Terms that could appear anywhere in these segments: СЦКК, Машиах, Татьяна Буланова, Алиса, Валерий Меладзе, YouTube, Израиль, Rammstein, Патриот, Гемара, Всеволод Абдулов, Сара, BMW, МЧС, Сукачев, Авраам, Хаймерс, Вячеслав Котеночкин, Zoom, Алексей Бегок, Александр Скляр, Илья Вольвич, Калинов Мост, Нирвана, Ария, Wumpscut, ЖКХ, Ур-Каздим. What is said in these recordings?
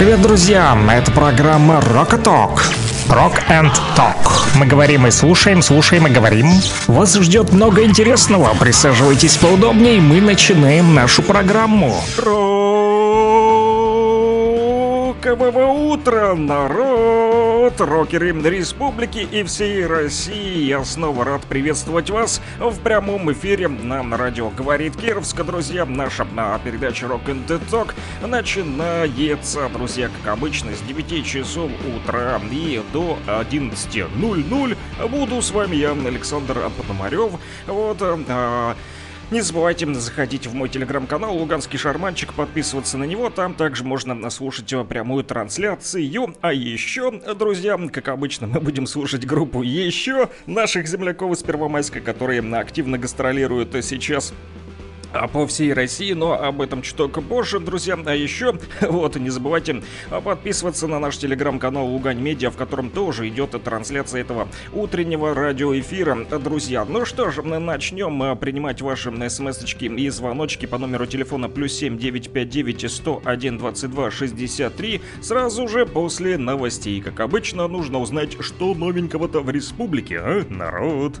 Привет, друзья! Это программа Rock & Talk. Rock and Talk. Мы говорим и слушаем, слушаем и говорим. Вас ждет много интересного. Присаживайтесь поудобнее, мы начинаем нашу программу. Рокового утра, народ, рокеры республики и всей России. Я снова рад приветствовать вас в прямом эфире на радио «Говорит Кировск». Друзья, наша передача «Rock and Talk» начинается, друзья, как обычно, с 9 часов утра и до 11:00. Буду с вами я, Александр Потомарев. Не забывайте заходить в мой телеграм-канал «Луганский шарманчик», подписываться на него. Там также можно слушать прямую трансляцию. А еще, друзья, как обычно, мы будем слушать группу «Еще» наших земляков из Первомайска, которые активно гастролируют сейчас по всей России, но об этом чуток позже, друзья. А еще, не забывайте подписываться на наш телеграм-канал «Лугань-Медиа», в котором тоже идет трансляция этого утреннего радиоэфира, друзья. Ну что ж, начнем принимать ваши смс-очки и звоночки по номеру телефона +7 959 101 22 63. Сразу же после новостей. Как обычно, нужно узнать, что новенького-то в республике, а, народ?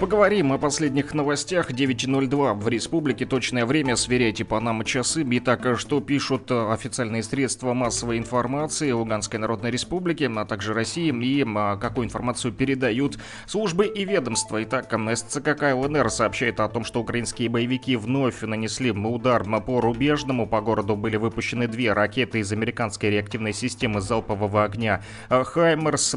Поговорим о последних новостях. 9:02 в республике. Точное время сверяйте по нам часы. Итак, что пишут официальные средства массовой информации Луганской Народной Республики, а также России, и какую информацию передают службы и ведомства. Итак, СЦКК ЛНР сообщает о том, что украинские боевики вновь нанесли удар по Рубежному. По городу были выпущены две ракеты из американской реактивной системы залпового огня «Хаймерс».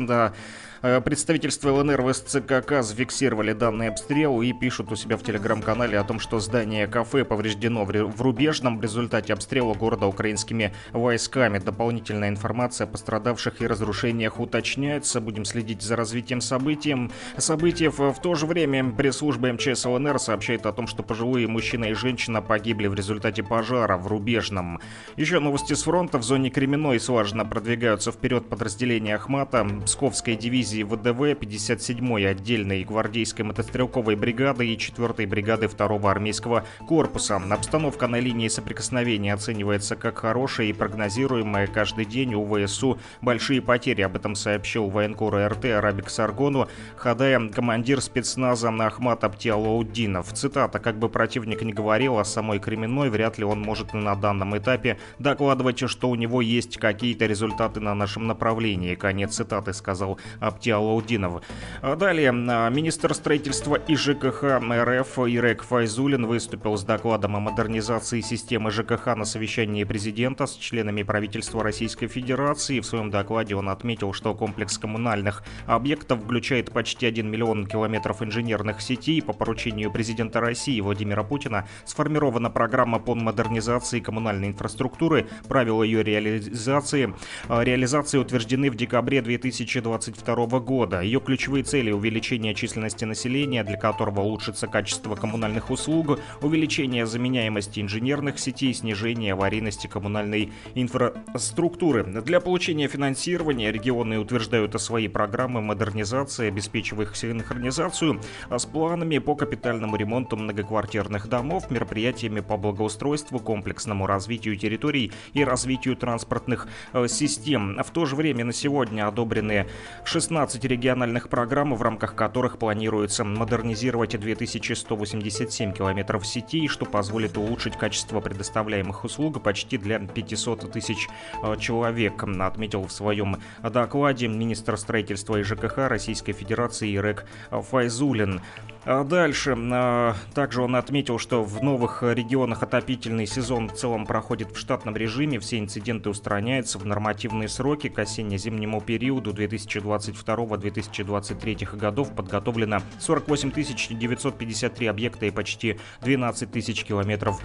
Представительство ЛНР в СЦКК зафиксировали данный обстрел и пишут у себя в телеграм-канале о том, что здание кафе повреждено в Рубежном в результате обстрела города украинскими войсками. Дополнительная информация о пострадавших и разрушениях уточняется. Будем следить за развитием событий. В то же время пресс-служба МЧС ЛНР сообщает о том, что пожилые мужчина и женщина погибли в результате пожара в Рубежном. Еще новости с фронта. В зоне Кременной слаженно продвигаются вперед подразделения Ахмата, Псковской дивизии ВДВ, 57-й отдельной гвардейской мотострелковой бригады и 4-й бригады 2-го армейского корпуса. Обстановка на линии соприкосновения оценивается как хорошая и прогнозируемая. Каждый день у ВСУ большие потери. Об этом сообщил военкор РТ Арабик Саргону Хадаем, командир спецназа Ахмат Апти Алаудинов. Цитата: «Как бы противник ни говорил о самой Кременной, вряд ли он может на данном этапе докладывать, что у него есть какие-то результаты на нашем направлении». Конец цитаты, сказал Апти Алаудинов. Далее, министр строительства и ЖКХ РФ Ирек Файзуллин выступил с докладом о модернизации системы ЖКХ на совещании президента с членами правительства Российской Федерации. В своем докладе он отметил, что комплекс коммунальных объектов включает почти 1 миллион километров инженерных сетей. По поручению президента России Владимира Путина сформирована программа по модернизации коммунальной инфраструктуры. Правила ее реализации утверждены в декабре 2022 года. Ее ключевые цели: увеличение численности населения, для которого улучшится качество коммунальных услуг, увеличение заменяемости инженерных сетей, снижение аварийности коммунальной инфраструктуры. Для получения финансирования регионы утверждают свои программы модернизации, обеспечивая их синхронизацию с планами по капитальному ремонту многоквартирных домов, мероприятиями по благоустройству, комплексному развитию территорий и развитию транспортных систем. В то же время на сегодня одобрены 16 региональных программ, в рамках которых планируется модернизировать 2187 километров сетей, что позволит улучшить качество предоставляемых услуг почти для 500 тысяч человек, отметил в своем докладе министр строительства и ЖКХ Российской Федерации Ирек Файзуллин. Дальше. Также он отметил, что в новых регионах отопительный сезон в целом проходит в штатном режиме. Все инциденты устраняются в нормативные сроки. К осенне-зимнему периоду 2022-2023 годов подготовлено 48 953 объекта и почти 12 тысяч километров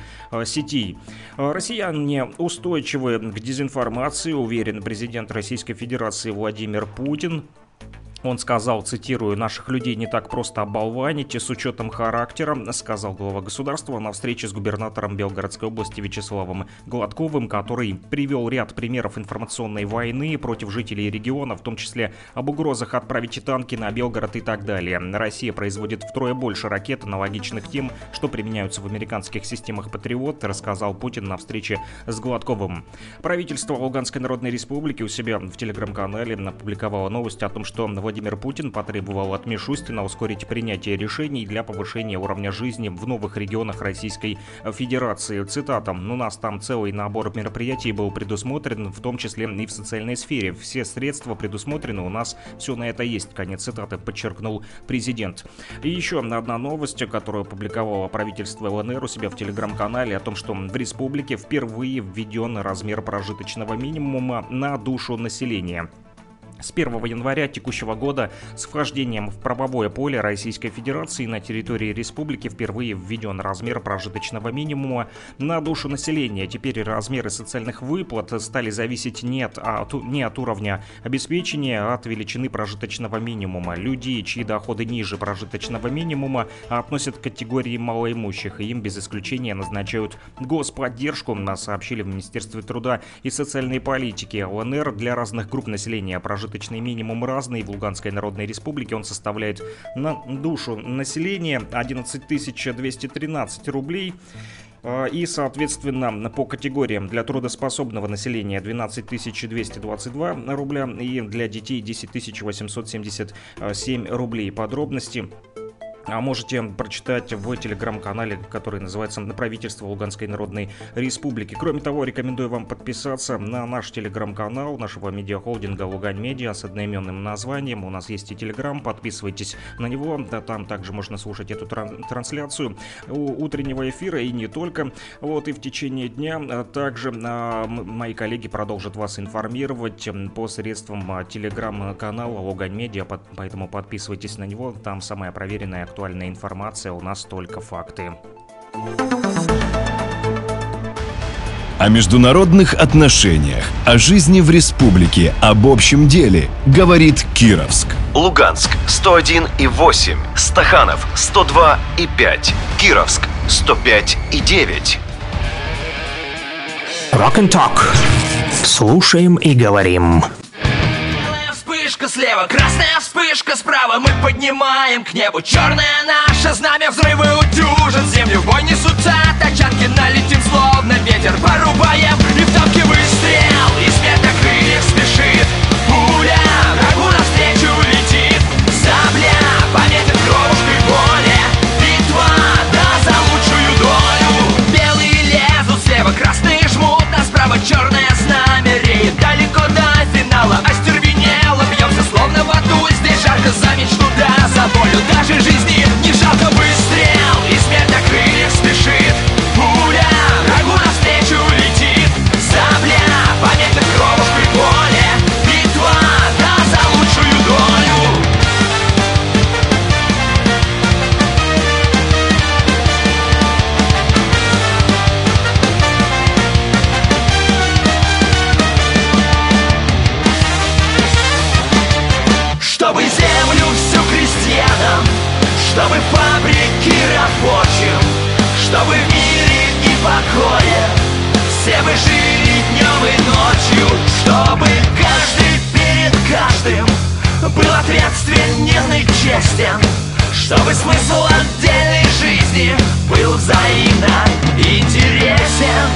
сетей. Россияне устойчивы к дезинформации, уверен президент Российской Федерации Владимир Путин. Он сказал, цитирую, «Наших людей не так просто оболванить, и с учетом характера», сказал глава государства на встрече с губернатором Белгородской области Вячеславом Гладковым, который привел ряд примеров информационной войны против жителей региона, в том числе об угрозах отправить танки на Белгород и так далее. Россия производит втрое больше ракет, аналогичных тем, что применяются в американских системах «Патриот», рассказал Путин на встрече с Гладковым. Правительство Луганской Народной Республики у себя в телеграм-канале опубликовало новость о том, что Владимир Путин потребовал от Мишустина ускорить принятие решений для повышения уровня жизни в новых регионах Российской Федерации. Цитата: «У нас там целый набор мероприятий был предусмотрен, в том числе и в социальной сфере. Все средства предусмотрены, у нас все на это есть», конец цитаты, подчеркнул президент. И еще одна новость, которую опубликовало правительство ЛНР у себя в телеграм-канале, о том, что в республике впервые введен размер прожиточного минимума на душу населения. С 1 января текущего года с вхождением в правовое поле Российской Федерации на территории республики впервые введен размер прожиточного минимума на душу населения. Теперь размеры социальных выплат стали зависеть не от уровня обеспечения, а от величины прожиточного минимума. Людей, чьи доходы ниже прожиточного минимума, относят к категории малоимущих, и им без исключения назначают господдержку, сообщили в Министерстве труда и социальной политики ЛНР. Для разных групп населения прожиточный минимум разный. В Луганской Народной Республике он составляет на душу населения 11 213 рублей. И, соответственно, по категориям: для трудоспособного населения 12 222 рубля и для детей 10 877 рублей. Подробности можете прочитать в телеграм-канале, который называется «Правительство Луганской Народной Республики». Кроме того, рекомендую вам подписаться на наш телеграм-канал нашего медиахолдинга «Лугань-Медиа» с одноименным названием. У нас есть и телеграм, подписывайтесь на него. Там также можно слушать эту трансляцию утреннего эфира и не только. Вот, и в течение дня также мои коллеги продолжат вас информировать посредством телеграм-канала «Лугань-Медиа», поэтому подписывайтесь на него. Там самая проверенная актуальная информация, у нас только факты. О международных отношениях, о жизни в республике, об общем деле говорит Кировск. Луганск 101,8, Стаханов 102,5, Кировск 105,9. Rock'n'Talk. Слушаем и говорим. Слева, красная вспышка справа, мы поднимаем к небу черное наше знамя, взрывы утюжат землю, в бой несутся тачанки, налетим словно ветер, порубаем, и в танке выстрел, из ветокрыльев спешит пуля, врагу навстречу летит сабля, пометит кровушкой поле, битва, да, за лучшую долю. Белые лезут слева, красные жмут, а справа черное знамя реет далеко до финала, за мечту, да, за волю, даже жизни не жалко. Выстрел, из ветокрыльев спешит пуля, врагу навстречу летит сабля, пометит кровушкой поле, битва, да, за лучшую долю. Чтобы чтобы фабрики рабочим, чтобы в мире и покое все мы жили днем и ночью, чтобы каждый перед каждым был ответственен и честен, чтобы смысл отдельной жизни был взаимно интересен.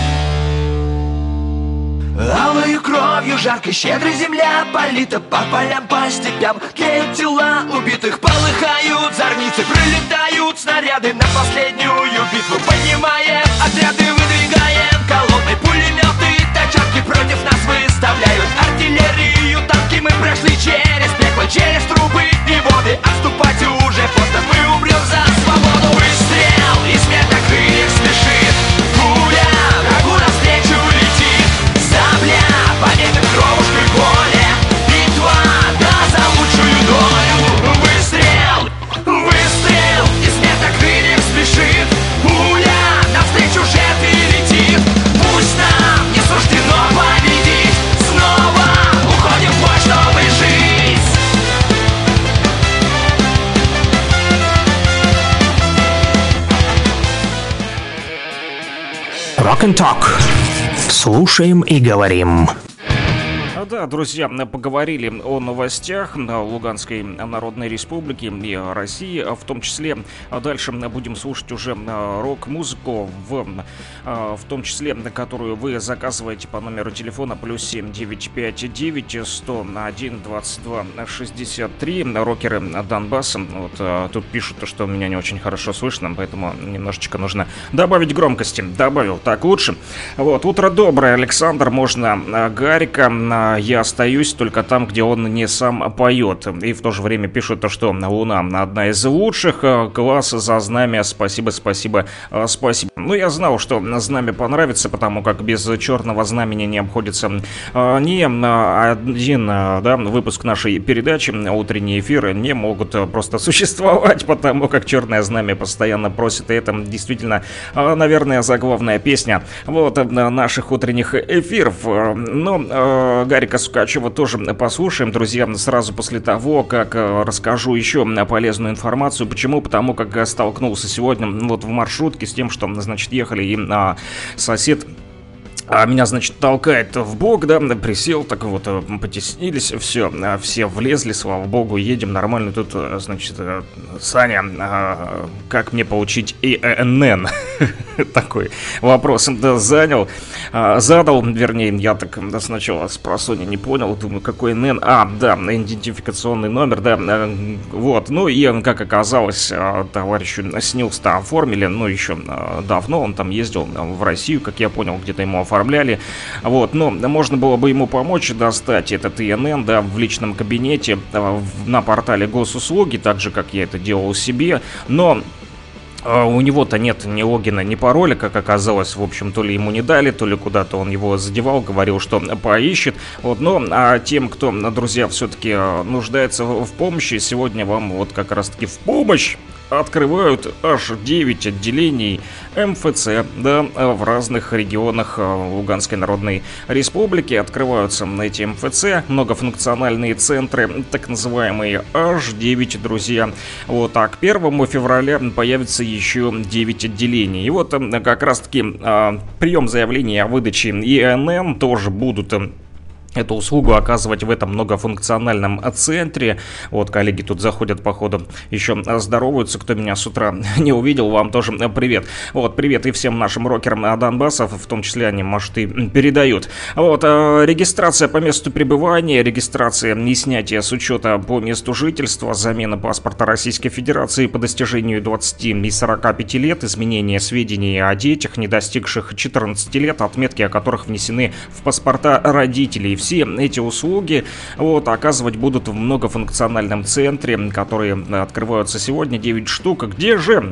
Алой кровью жаркой щедрой земля полита, по полям, по степям клеят тела убитых, полыхают зорницы, прилетают снаряды, на последнюю битву поднимаем отряды, выдвигаем колонны, пулеметы, тачанки против нас выставляют артиллерию, танки. Мы прошли через пекло, через трубы и воды, отступать уже поздно, мы умрем за свободу. Выстрел, из ветокрыльев спешит пуля, врагу навстречу летит сабля, пометит кровушкой поле, битва, да, за лучшую долю. Выстрел, выстрел. Rock and Talk. Слушаем и говорим. Да, друзья, поговорили о новостях Луганской Народной Республики и России, в том числе. Дальше будем слушать уже рок-музыку, в том числе, которую вы заказываете по номеру телефона +7 959 101 22 63. Рокеры Донбасса. Вот тут пишут, что меня не очень хорошо слышно, поэтому немножечко нужно добавить громкости. Добавил, так лучше. Вот, утро доброе, Александр, можно Гарика. Я остаюсь только там, где он не сам поет. И в то же время пишут, что Луна одна из лучших. Класс, за знамя. Спасибо, спасибо, спасибо. Ну, я знал, что знамя понравится, потому как без черного знамени не обходится ни один, да, выпуск нашей передачи. Утренние эфиры не могут просто существовать, потому как черное знамя постоянно просит. И это действительно, наверное, заглавная песня вот наших утренних эфиров. Но Гарика Сукачева тоже послушаем, друзья, сразу после того, как расскажу еще полезную информацию. Почему? Потому как столкнулся сегодня вот в маршрутке с тем, что, значит, ехали, и сосед... А меня, значит, толкает в бок, да, присел, так вот, потеснились, все, все влезли, слава богу, едем нормально. Тут, значит, Саня, как мне получить ИНН? Такой вопрос задал, я так сначала спросонья не понял, думаю, какой ИНН? А, да, идентификационный номер, да, вот, ну и, как оказалось, товарищу СНИЛС-то оформили, ну, еще давно, он там ездил в Россию, как я понял, где-то ему оформляли, вот, но можно было бы ему помочь достать этот ИНН, да, в личном кабинете на портале госуслуги, так же, как я это делал себе, но... У него-то нет ни логина, ни пароля, как оказалось, в общем, то ли ему не дали, то ли куда-то он его задевал, говорил, что поищет, вот, но тем, кто, друзья, все-таки нуждается в помощи, сегодня вам вот как раз-таки в помощь открывают аж 9 отделений МФЦ, да, в разных регионах Луганской Народной Республики, открываются эти МФЦ, многофункциональные центры, так называемые, аж 9, друзья, вот, а к 1 февраля появится еще 9 отделений. И вот как раз-таки прием заявлений о выдаче ИНН тоже будут... эту услугу оказывать в этом многофункциональном центре. Вот коллеги тут заходят, походу, еще здороваются. Кто меня с утра не увидел, вам тоже привет. Вот, привет и всем нашим рокерам Донбасса, в том числе они, может, и передают. Вот, регистрация по месту пребывания, регистрация и снятие с учета по месту жительства, замена паспорта Российской Федерации по достижению 20 и 45 лет, изменение сведений о детях, не достигших 14 лет, отметки о которых внесены в паспорта родителей. Все эти услуги вот оказывать будут в многофункциональном центре, которые открываются сегодня, 9 штук. Где же,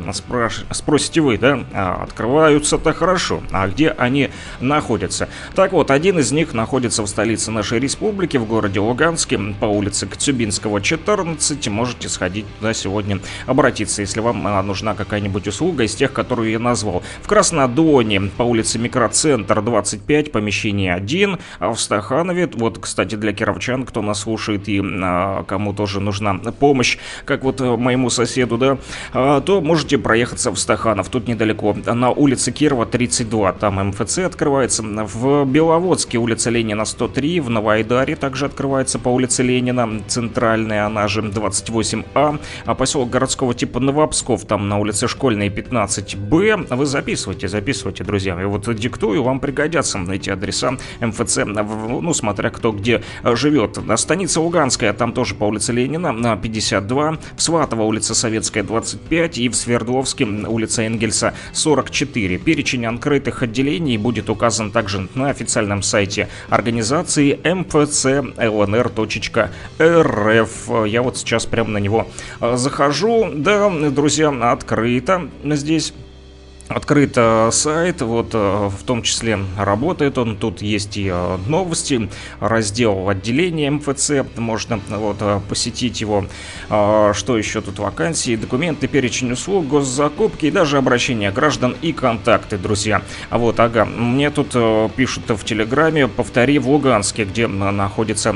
спросите вы, да? Открываются-то хорошо. А где они находятся? Так вот, один из них находится в столице нашей республики, в городе Луганске, по улице Коцюбинского, 14. Можете сходить туда сегодня, обратиться, если вам нужна какая-нибудь услуга из тех, которую я назвал. В Краснодоне по улице Микроцентр, 25, помещение 1. А в Стаханове, вот, кстати, для кировчан, кто нас слушает и кому тоже нужна помощь, как вот моему соседу, да, то можете проехаться в Стаханов, тут недалеко, на улице Кирова, 32, там МФЦ открывается. В Беловодске улица Ленина, 103, в Новоайдаре также открывается по улице Ленина, центральная, она же 28А, а поселок городского типа Новопсков, там на улице Школьной, 15Б, вы записывайте, друзья, и вот диктую, вам пригодятся эти адреса МФЦ, ну, смотря кто где живет. Станица Луганская, там тоже по улице Ленина, на 52, в Сватово улица Советская, 25, и в Свердловске улица Энгельса, 44. Перечень открытых отделений будет указан также на официальном сайте организации mfclnr.rf. Я вот сейчас прямо на него захожу. Да, друзья, открыто здесь. Открыт сайт, вот, в том числе работает он, тут есть и новости, раздел отделения МФЦ, можно вот посетить его, что еще тут, вакансии, документы, перечень услуг, госзакупки и даже обращения граждан и контакты, друзья. А вот, ага, мне тут пишут в Телеграме, повтори в Луганске, где находится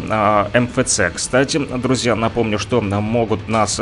МФЦ. Кстати, друзья, напомню, что могут нас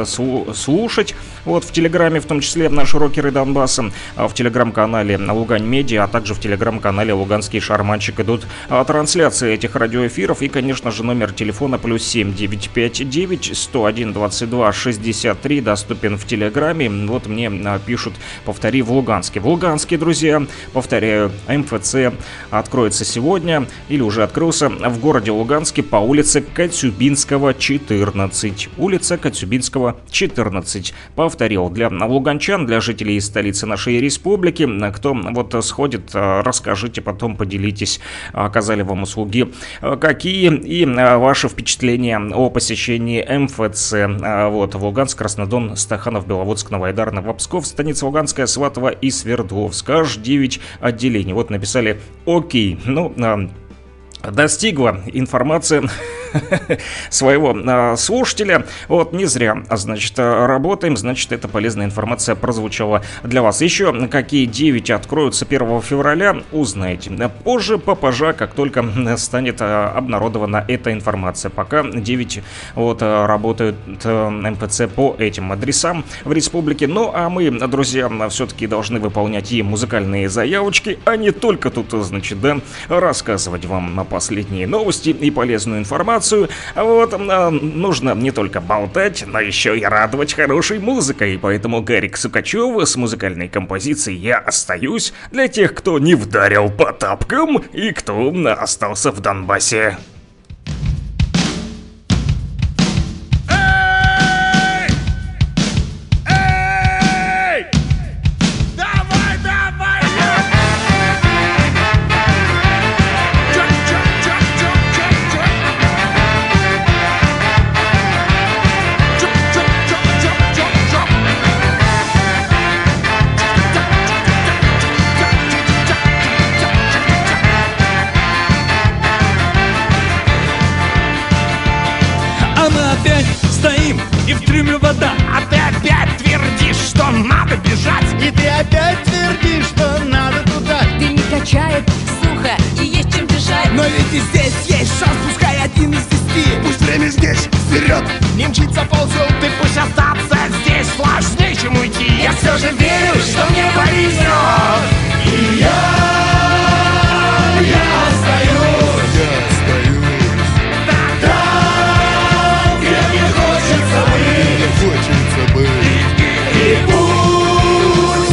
слушать, вот, в Телеграме, в том числе наши рокеры Донбасса, в Телеграме. телеграм-канале «Лугань-Медиа», а также в телеграм-канале «Луганский шарманчик» идут трансляции этих радиоэфиров. И, конечно же, номер телефона +7 959 101 22 63 доступен в телеграме. Вот мне пишут: повтори в Луганске. В Луганске, друзья, повторяю, МФЦ откроется сегодня или уже открылся в городе Луганске по улице Коцюбинского, 14. Улица Коцюбинского, 14. Повторил, для луганчан, для жителей столицы нашей республики, кто вот сходит, расскажите, потом поделитесь, оказали вам услуги какие и ваши впечатления о посещении МФЦ. Вот, в Луганск, Краснодон, Стаханов, Беловодск, Новоайдар, Новопсков, Станица Луганская, Сватово и Свердловск. Аж 9 отделений. Вот написали «Окей». Ну, достигла информация своего слушателя. Вот не зря, значит, работаем, значит, эта полезная информация прозвучала для вас. Еще какие 9 откроются 1 февраля, узнаете позже, попозже, как только станет обнародована эта информация. Пока 9 вот работают МФЦ по этим адресам в республике. Ну, а мы, друзья, все-таки должны выполнять и музыкальные заявочки, а не только тут, значит, да, рассказывать вам на последние новости и полезную информацию. Вот, нужно не только болтать, но еще и радовать хорошей музыкой. Поэтому Гарик Сукачев с музыкальной композицией «Я остаюсь» для тех, кто не вдарил по тапкам и кто остался в Донбассе. И пусть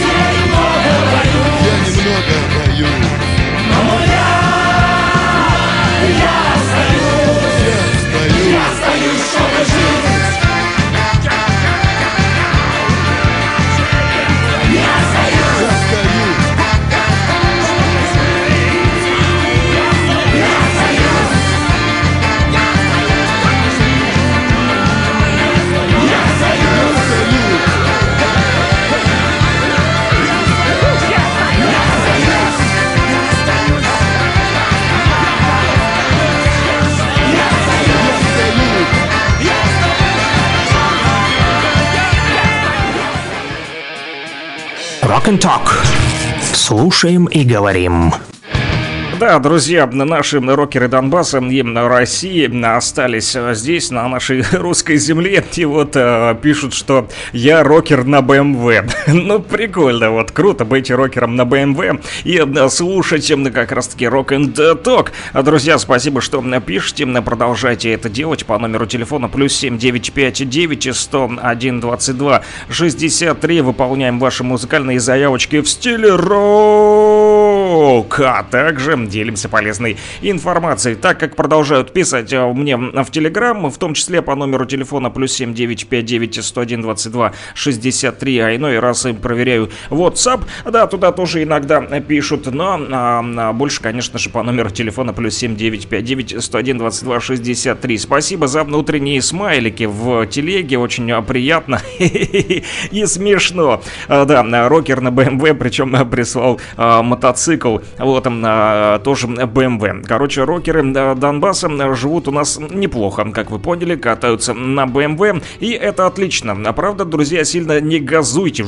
я не могу Rock and Talk. Слушаем и говорим. Да, друзья, наши рокеры Донбасса и России остались здесь, на нашей русской земле. И вот пишут, что я рокер на БМВ. Ну, прикольно, вот круто быть рокером на БМВ и слушать как раз-таки рок-н-ток. Друзья, спасибо, что пишете. Продолжайте это делать по номеру телефона +7 959 101 22 63. Выполняем ваши музыкальные заявочки в стиле рок, а также делимся полезной информацией, так как продолжают писать мне в Телеграм, в том числе по номеру телефона +7 959 101 22 63, а иной раз им проверяю WhatsApp, да, туда тоже иногда пишут, но больше, конечно же, по номеру телефона +7 959 101 22 63. Спасибо за внутренние смайлики в телеге, очень приятно и смешно. Да, рокер на BMW, причем прислал мотоцикл, вот там тоже BMW. Короче, рокеры Донбасса живут у нас неплохо, как вы поняли, катаются на BMW, и это отлично. Правда, друзья, сильно не газуйте,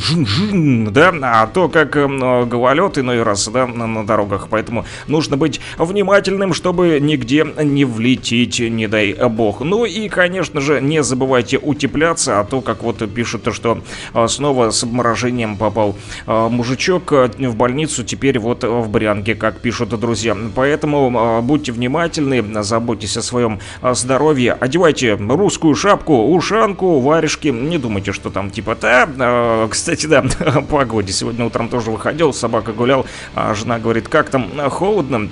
да, а то как гололед иной раз, да, на дорогах, поэтому нужно быть внимательным, чтобы нигде не влететь, не дай бог. Ну и, конечно же, не забывайте утепляться, а то, как вот пишут, что снова с обморожением попал мужичок в больницу, теперь вот в Брянке, как пишут друзья. Поэтому будьте внимательны, заботьтесь о своем здоровье, одевайте русскую шапку, ушанку, варежки, не думайте, что там типа «та». Кстати, да, погоде сегодня утром тоже выходил, собака гулял, а жена говорит: «Как там, холодно?»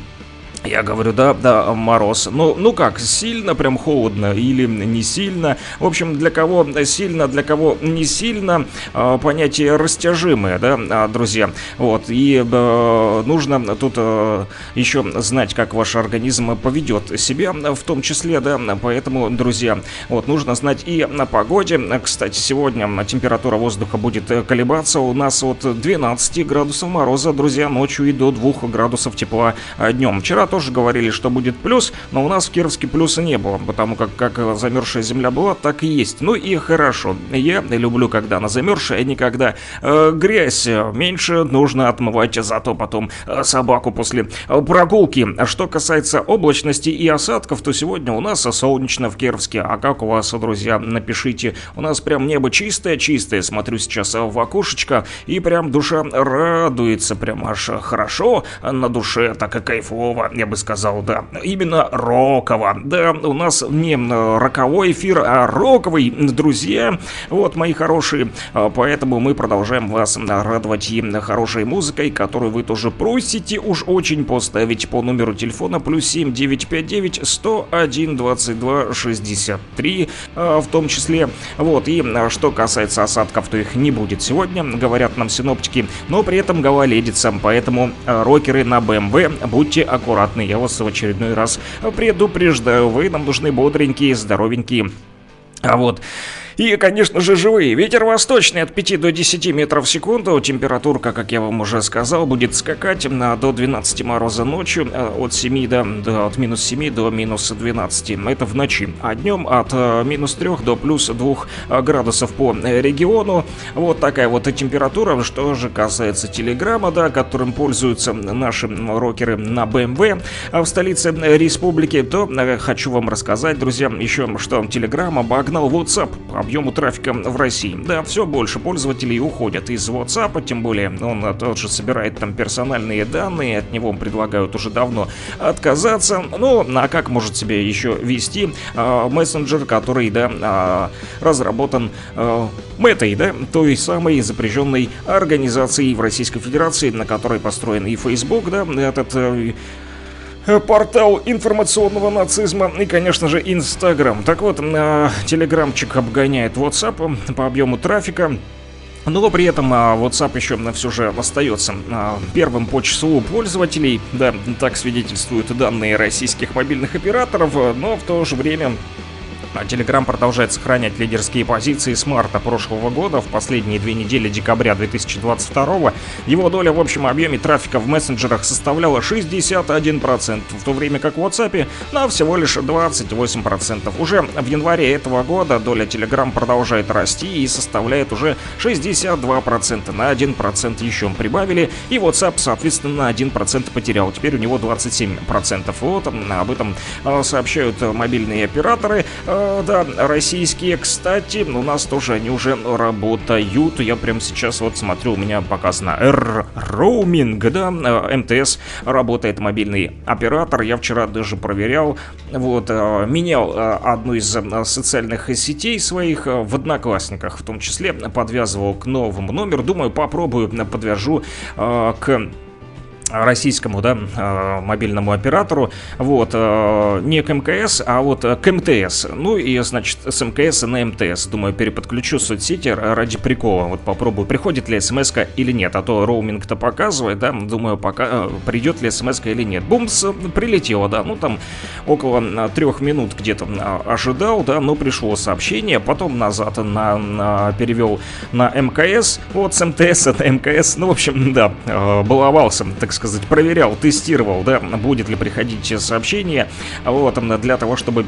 Я говорю: да, мороз. Ну как, сильно прям холодно или не сильно? В общем, для кого сильно, для кого не сильно, понятие растяжимое, да, друзья. Вот, и нужно тут еще знать, как ваш организм поведет себя, в том числе, да, поэтому, друзья, вот, нужно знать и на погоде. Кстати, сегодня температура воздуха будет колебаться, у нас от 12 градусов мороза, друзья, ночью и до 2 градусов тепла днем. Вчера тоже говорили, что будет плюс, но у нас в Кировске плюса не было, потому как замерзшая земля была, так и есть. Ну и хорошо, я люблю, когда она замерзшая, никогда грязь меньше нужно отмывать, зато потом собаку после прогулки. Что касается облачности и осадков, то сегодня у нас солнечно в Кировске, а как у вас, друзья, напишите. У нас прям небо чистое-чистое, смотрю сейчас в окошечко, и прям душа радуется, прям аж хорошо на душе, так и кайфово. Я бы сказал, да, именно роково. Да, у нас не роковой эфир, а роковый, друзья. Вот, мои хорошие, поэтому мы продолжаем вас радовать именно хорошей музыкой, которую вы тоже просите уж очень поставить по номеру телефона +7 959 101 22 63, в том числе. Вот, и что касается осадков, то их не будет сегодня, говорят нам синоптики, но при этом гололедица, поэтому рокеры на БМВ, будьте аккуратны. Я вас в очередной раз предупреждаю, вы нам нужны бодренькие, здоровенькие. А вот... И, конечно же, живые. Ветер восточный от 5 до 10 метров в секунду. Температурка, как я вам уже сказал, будет скакать до 12 мороза ночью. От 7 от минус 7 до минус 12. Это в ночи. А днем от минус 3 до плюс 2 градусов по региону. Вот такая вот температура. Что же касается телеграмма, да, которым пользуются наши рокеры на БМВ в столице республики, то хочу вам рассказать, друзья, еще что телеграмма обогнал WhatsApp. Объему трафика в России. Да, все больше пользователей уходят из WhatsApp, тем более он тот же собирает там персональные данные, от него предлагают уже давно отказаться. Ну, а как может себе еще вести мессенджер, который, да, разработан мэтой, да, той самой запрещенной организацией в Российской Федерации, на которой построен и Facebook, да, этот... портал информационного нацизма и, конечно же, Инстаграм. Так вот, телеграмчик обгоняет WhatsApp по объему трафика. Но при этом WhatsApp еще все же остается первым по числу пользователей. Да, так свидетельствуют данные российских мобильных операторов, но в то же время... А Telegram продолжает сохранять лидерские позиции с марта прошлого года. В последние 2 недели декабря 2022 его доля в общем объеме трафика в мессенджерах составляла 61%, в то время как в WhatsApp на всего лишь 28%. Уже в январе этого года доля Telegram продолжает расти и составляет уже 62%. На 1% еще прибавили, и WhatsApp, соответственно, на 1% потерял. Теперь у него 27%. Вот об этом сообщают мобильные операторы. Да, российские, кстати, у нас тоже они уже работают. Я прямо сейчас вот смотрю, у меня показ на роуминг, да, МТС работает мобильный оператор. Я вчера даже проверял, вот, менял одну из социальных сетей своих в Одноклассниках, в том числе, подвязывал к новому номеру. Думаю, попробую, подвяжу к российскому, да, мобильному оператору, вот, не к МКС, а вот к МТС. Ну и, значит, с МКС на МТС. Думаю, переподключу соцсети ради прикола. Вот попробую, приходит ли смс-ка или нет. А то роуминг-то показывает, да, думаю, пока придет ли смс-ка или нет. Бумс, прилетело, да, ну там около 3 минут где-то ожидал, да, но пришло сообщение. Потом назад перевел на МКС, вот с МТС на МКС. Ну, в общем, да, баловался, так сказать, проверял, тестировал, да, будет ли приходить сообщение, вот, для того, чтобы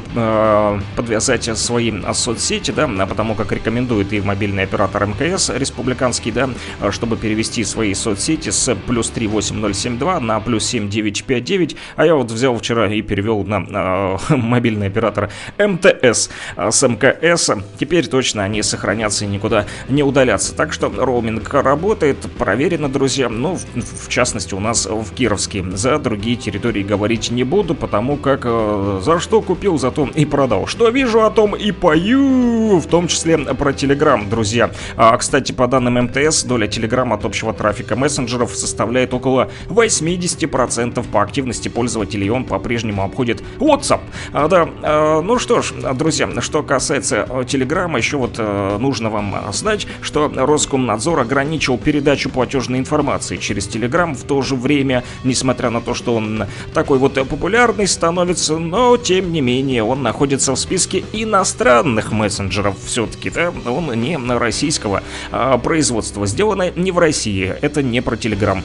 подвязать свои соцсети, да, потому как рекомендует и мобильный оператор МКС республиканский, да, чтобы перевести свои соцсети с плюс 38072 на плюс 7959, а я вот взял вчера и перевел на мобильный оператор МТС с МКС, теперь точно они сохранятся и никуда не удалятся, так что роуминг работает, проверено, друзья, ну, в частности, у нас в Кировске. За другие территории говорить не буду, потому как за что купил, за то и продал. Что вижу, о том и пою, в том числе про Telegram, друзья. Кстати, по данным МТС, доля Telegram от общего трафика мессенджеров составляет около 80%. По активности пользователей он по-прежнему обходит WhatsApp. Ну что ж, друзья, что касается Telegram, еще вот нужно вам знать, что Роскомнадзор ограничил передачу платежной информации через Telegram. В то же время, несмотря на то, что он такой вот популярный становится, но тем не менее он находится в списке иностранных мессенджеров все-таки, да, он не российского производства, сделано не в России, это не про Telegram,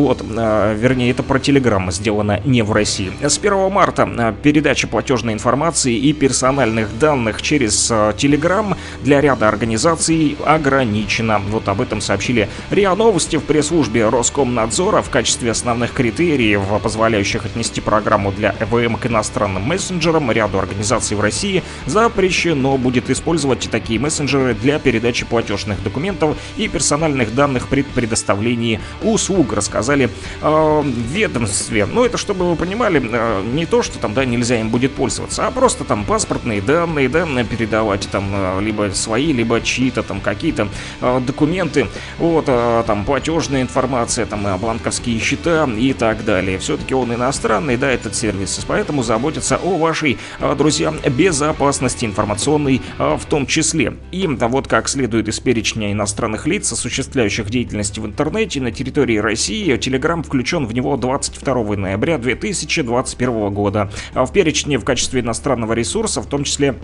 вернее, это про Telegram, сделано не в России. С 1 марта передача платежной информации и персональных данных через Telegram для ряда организаций ограничена. Вот об этом сообщили РИА Новости в пресс-службе Роскомнадзора. В качестве основных критериев, позволяющих отнести программу для ЭВМ к иностранным мессенджерам, ряду организаций в России запрещено будет использовать такие мессенджеры для передачи платежных документов и персональных данных при предоставлении услуг, рассказали в ведомстве. Ну, это чтобы вы понимали, не то, что там, да, нельзя им будет пользоваться, а просто там паспортные данные, да, передавать там либо свои, либо чьи-то там какие-то документы, вот, там платежная информация, там бланка счета и так далее. Все-таки он иностранный, да, этот сервис, поэтому заботится о вашей, друзья, безопасности информационной в том числе. И вот как следует из перечня иностранных лиц, осуществляющих деятельность в интернете на территории России, Telegram включен в него 22 ноября 2021 года. В перечне в качестве иностранного ресурса в том числе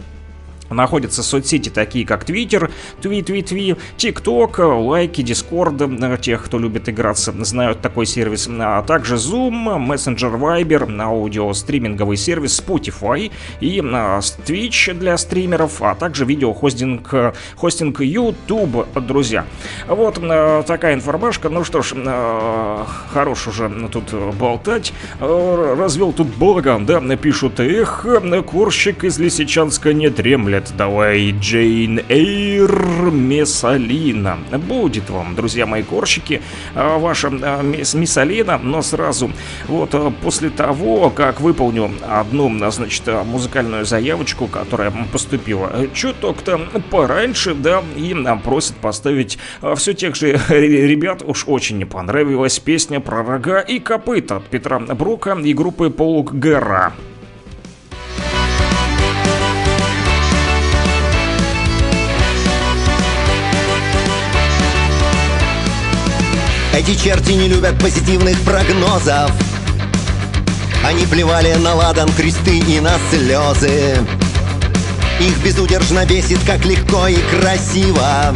находятся соцсети такие, как Twitter, TikTok, лайки, Discord, тех, кто любит играться, знают такой сервис, а также Zoom, Messenger, Viber, аудиостриминговый сервис Spotify и Twitch для стримеров, а также видеохостинг YouTube, друзья. Вот такая информашка. Ну что ж, хорош уже тут болтать. Развел тут балаган, да, напишут, эх, курщик из Лисичанска не дремлет. Давай Джейн Эйр Мессалина. Будет вам, друзья мои корщики, ваша Мессалина, но сразу вот после того, как выполню одну, значит, музыкальную заявочку, которая поступила чуток-то пораньше, да, и нам просят поставить все тех же ребят. Уж очень не понравилась песня про рога и копыта от Петра Брука и группы Полук Гэра. Эти черти не любят позитивных прогнозов. Они плевали на ладан, кресты и на слезы. Их безудержно бесит, как легко и красиво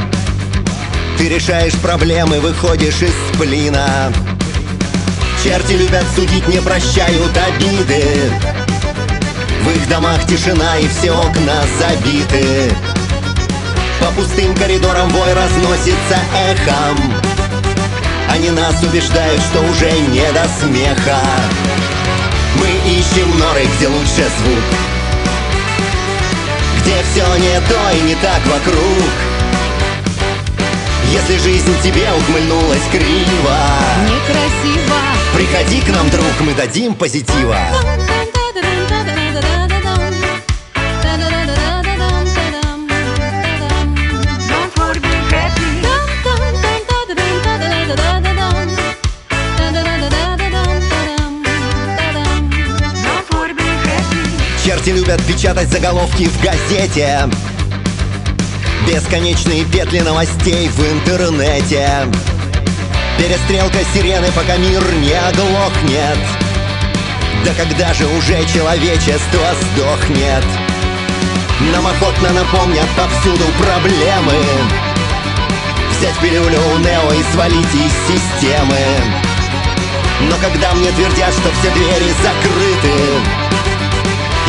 ты решаешь проблемы, выходишь из сплина. Черти любят судить, не прощают обиды. В их домах тишина и все окна забиты. По пустым коридорам вой разносится эхом. Они нас убеждают, что уже не до смеха. Мы ищем норы, где лучше звук, где все не то и не так вокруг. Если жизнь тебе ухмыльнулась криво, некрасиво, приходи к нам, друг, мы дадим позитива. Черти любят печатать заголовки в газете, бесконечные петли новостей в интернете. Перестрелка сирены, пока мир не оглохнет. Да когда же уже человечество сдохнет? Нам охотно напомнят повсюду проблемы. Взять пилюлю у Нео и свалить из системы. Но когда мне твердят, что все двери закрыты,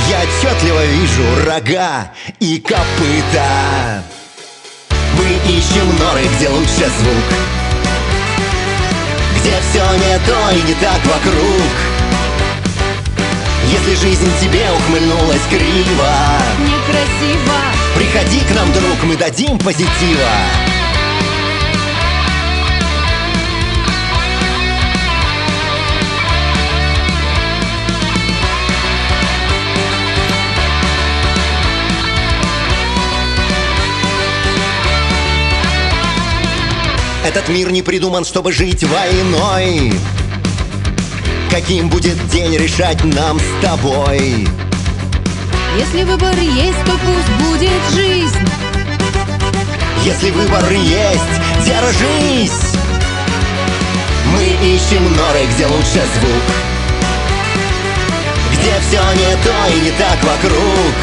я отчетливо вижу рога и копыта. Мы ищем норы, где лучше звук, где все не то и не так вокруг. Если жизнь тебе ухмыльнулась криво, некрасиво, приходи к нам, друг, мы дадим позитива. Этот мир не придуман, чтобы жить войной. Каким будет день, решать нам с тобой. Если выбор есть, то пусть будет жизнь. Если выбор есть, держись. Мы ищем норы, где лучше звук, где все не то и не так вокруг.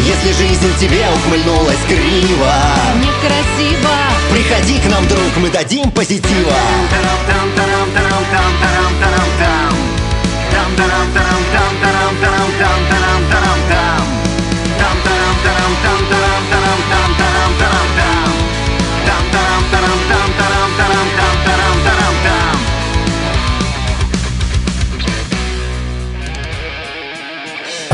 Если жизнь тебе ухмыльнулась криво, некрасиво, приходи к нам, друг, мы дадим позитива.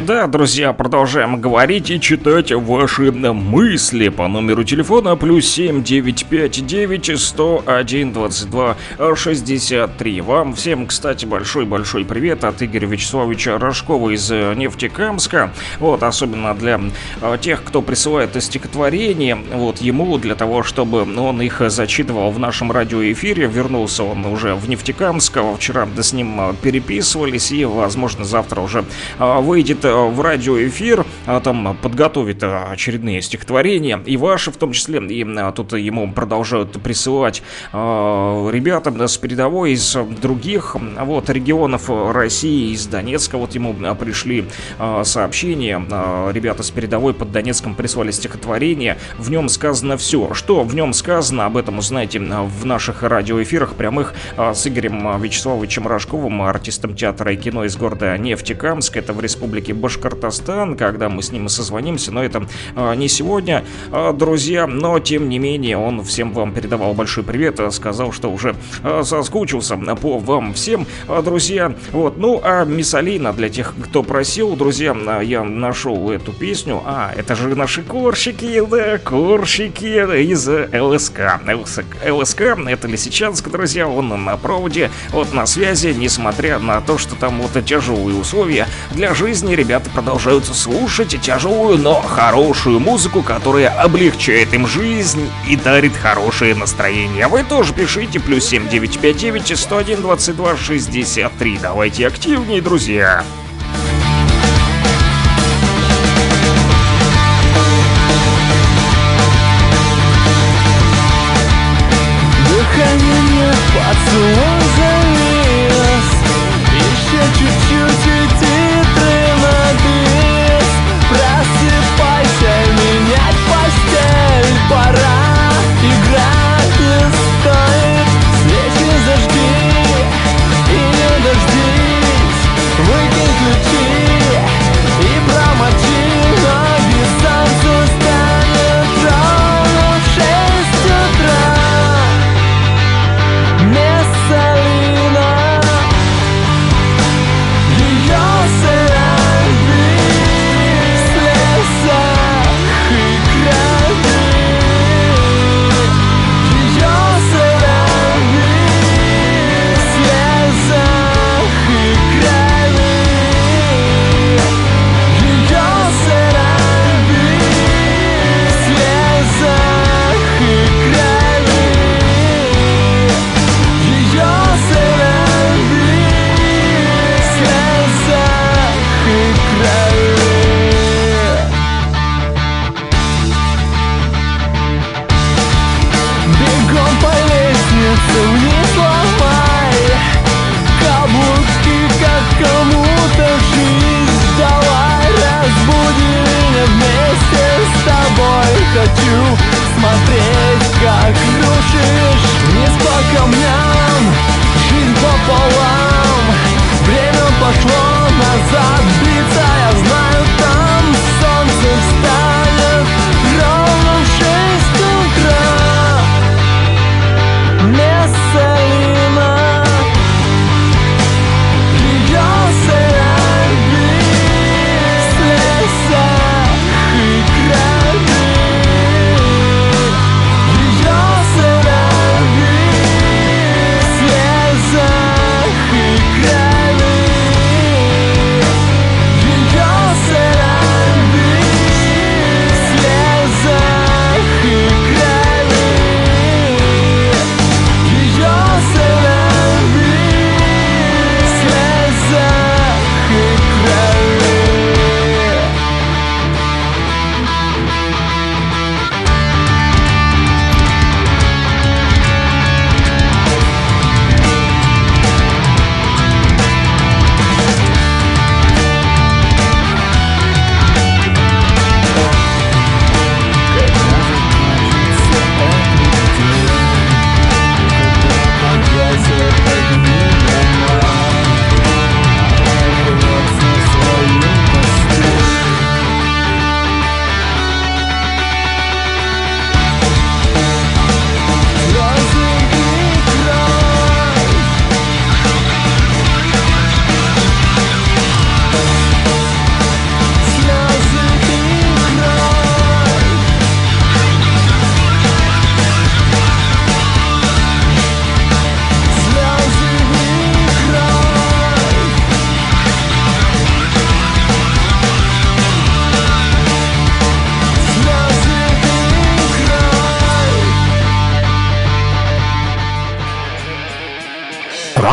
Да, друзья, продолжаем говорить и читать ваши мысли по номеру телефона +7 959 101 22 63. Вам всем, кстати, большой-большой привет от Игоря Вячеславовича Рожкова из Нефтекамска. Вот, особенно для тех, кто присылает стихотворения, вот ему, для того, чтобы он их зачитывал в нашем радиоэфире. Вернулся он уже в Нефтекамск, вчера с ним переписывались и, возможно, завтра уже выйдет в радиоэфир, там подготовит очередные стихотворения, и ваши в том числе, и тут ему продолжают присылать ребята с передовой, из других вот регионов России, из Донецка, вот ему пришли сообщения, ребята с передовой под Донецком прислали стихотворение, в нем сказано все, что в нем сказано, об этом узнаете в наших радиоэфирах прямых с Игорем Вячеславовичем Рожковым, артистом театра и кино из города Нефтекамск, это в Республике Башкортостан, когда мы с ним созвонимся, но это не сегодня, друзья, но тем не менее он всем вам передавал большой привет, сказал, что уже соскучился по вам всем, друзья, вот, ну, а Миссалина, для тех, кто просил, друзья, я нашел эту песню, это же наши корщики, да, корщики из ЛСК, это Лисичанск, друзья, он на проводе, вот, на связи, несмотря на то, что там вот тяжелые условия для жизни, ребята продолжают слушать тяжелую, но хорошую музыку, которая облегчает им жизнь и дарит хорошее настроение. Вы тоже пишите +7 959 101 22 63. Давайте активнее, друзья. Дыхание мне поцелуй завес, и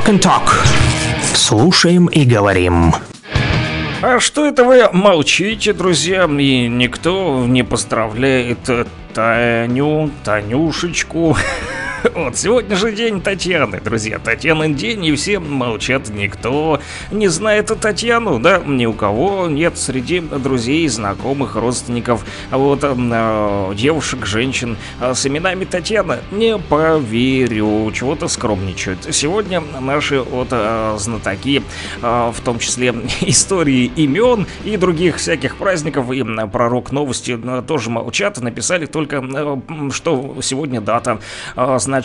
Walk and Talk. Слушаем и говорим. А что это вы молчите, друзья? И никто не поздравляет Таню, Танюшечку. Вот, сегодня же день Татьяны, друзья. Татьянин день, и все молчат. Никто не знает Татьяну, да? Ни у кого нет среди друзей, знакомых, родственников, вот, девушек, женщин с именами Татьяна. Не поверю, чего-то скромничают. Сегодня наши вот знатоки, в том числе истории имен и других всяких праздников, и пророк новости тоже молчат. Написали только, что сегодня дата значимая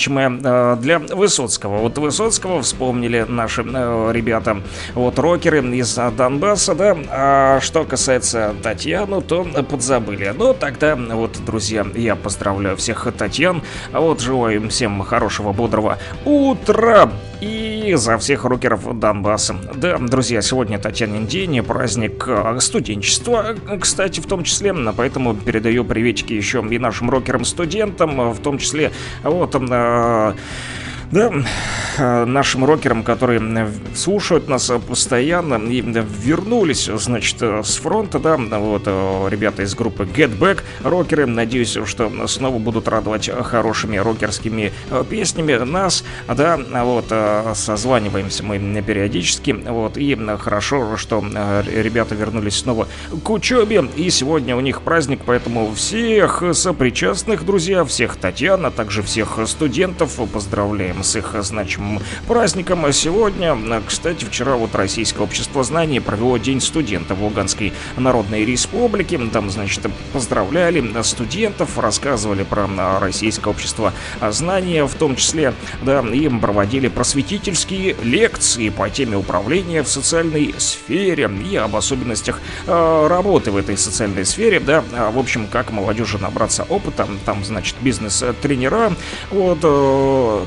для Высоцкого. Вот Высоцкого вспомнили наши ребята, вот рокеры из Донбасса, да. А что касается Татьяну, то подзабыли. Но тогда вот, друзья, я поздравляю всех Татьян. А вот желаю им всем хорошего, бодрого утра. И за всех рокеров Донбасса. Да, друзья, сегодня Татьянин день, праздник студенчества, кстати, в том числе. Поэтому передаю приветики еще и нашим рокерам-студентам, в том числе, вот, да, нашим рокерам, которые слушают нас постоянно и вернулись, значит, с фронта, да, вот, ребята из группы Get Back, рокеры, надеюсь, что снова будут радовать хорошими рокерскими песнями нас, да, вот, созваниваемся мы периодически, вот, и хорошо, что ребята вернулись снова к учебе, и сегодня у них праздник, поэтому всех сопричастных, друзья, всех Татьян, а также всех студентов поздравляем с их значимым праздником. А сегодня, кстати, вчера вот Российское общество знаний провело День студента в Луганской Народной Республике. Там, значит, поздравляли студентов, рассказывали про Российское общество знания, в том числе, да, им проводили просветительские лекции по теме управления в социальной сфере и об особенностях работы в этой социальной сфере, да, в общем, как молодежи набраться опыта, там, значит, бизнес-тренера, вот,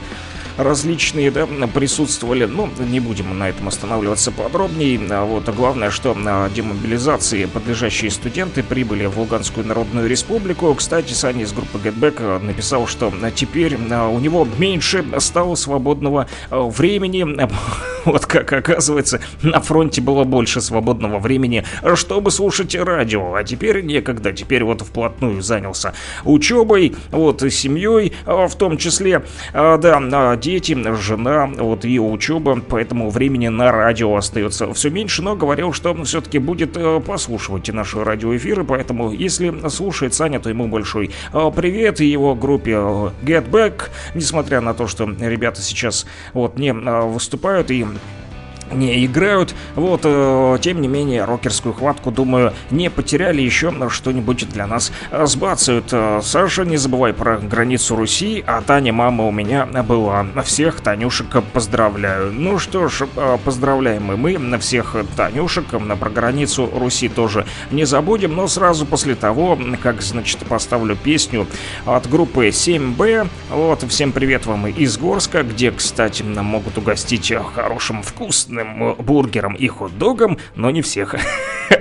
различные, да, присутствовали, но не будем на этом останавливаться подробнее. Вот, главное, что на демобилизации подлежащие студенты прибыли в Луганскую Народную Республику. Кстати, Саня из группы Get Back написал, что теперь у него меньше стало свободного времени. Вот, как оказывается, на фронте было больше свободного времени, чтобы слушать радио. А теперь некогда, теперь вот вплотную занялся учебой, вот, и семьей, в том числе, да, дети, жена, вот, и учеба, поэтому времени на радио остается все меньше, но говорил, что все-таки будет послушивать наши радиоэфиры, поэтому, если слушает Саня, то ему большой привет и его группе Get Back, несмотря на то, что ребята сейчас вот не выступают и не играют, вот, тем не менее, рокерскую хватку, думаю, не потеряли, еще что-нибудь для нас сбацают. Саша, не забывай про границу Руси, а Таня, мама у меня была. Всех Танюшек поздравляю. Ну что ж, поздравляем и мы всех Танюшек, про границу Руси тоже не забудем, но сразу после того, как, значит, поставлю песню от группы 7Б, вот, всем привет вам из Горска, где, кстати, могут угостить хорошим вкусным бургером и хот-догом, но не всех.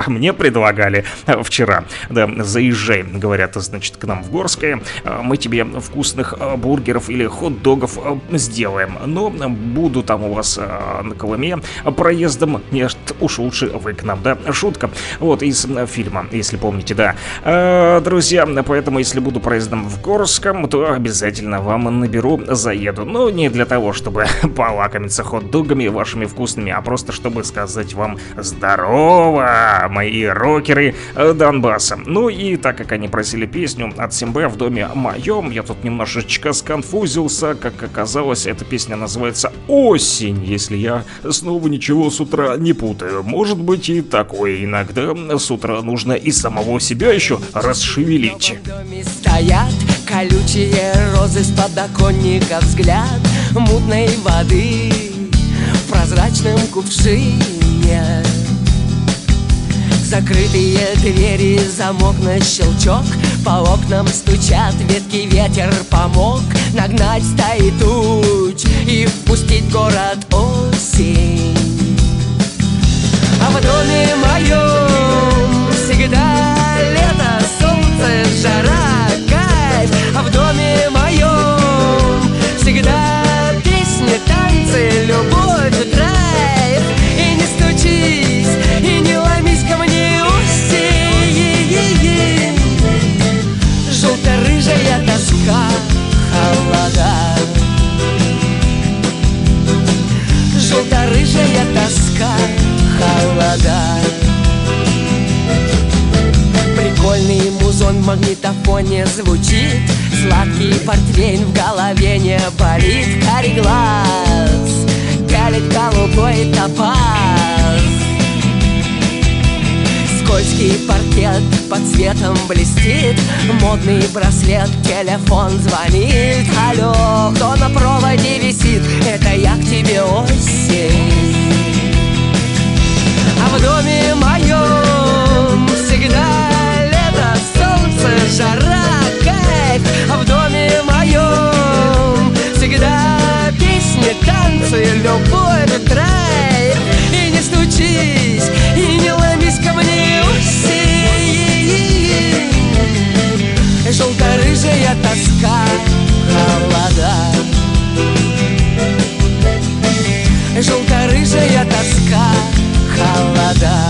Мне предлагали вчера. Да, заезжай, говорят, значит, к нам в Горское, мы тебе вкусных бургеров или хот-догов сделаем. Но буду там у вас на Колыме проездом, нет, уж лучше вы к нам, да, шутка. Вот, из фильма, если помните, да. Друзья, поэтому, если буду проездом в Горском, то обязательно вам наберу, заеду. Но не для того, чтобы полакомиться хот-догами вашими вкусными, а просто чтобы сказать вам здорово, мои рокеры Донбасса. Ну и так как они просили песню от 7Б в доме моем, я тут немножечко сконфузился. Как оказалось, эта песня называется «Осень», если я снова ничего с утра не путаю. Может быть и такое, иногда с утра нужно и самого себя еще расшевелить. В доме стоят колючие розы, с подоконника взгляд мутной воды в прозрачном кувшине. Закрытые двери, замок на щелчок, по окнам стучат ветки, ветер помог нагнать стаи туч и впустить в город осень. А в доме моем всегда лето, солнце, жара, кайф. А в доме моем всегда песни, танцы, любовь. он в магнитофоне звучит, сладкий портвейн в голове не болит, карий глаз галит голубой топаз, скользкий паркет под светом блестит, модный браслет, телефон звонит, алло, кто на проводе висит, это я к тебе, осень. А в доме моем всегда лето, солнце, жара, кайф. А в доме моем всегда песни, танцы, любовь, драйв. И не стучись, и не ломись ко мне, осень. Желто-рыжая тоска, холода. Желто-рыжая тоска, холода.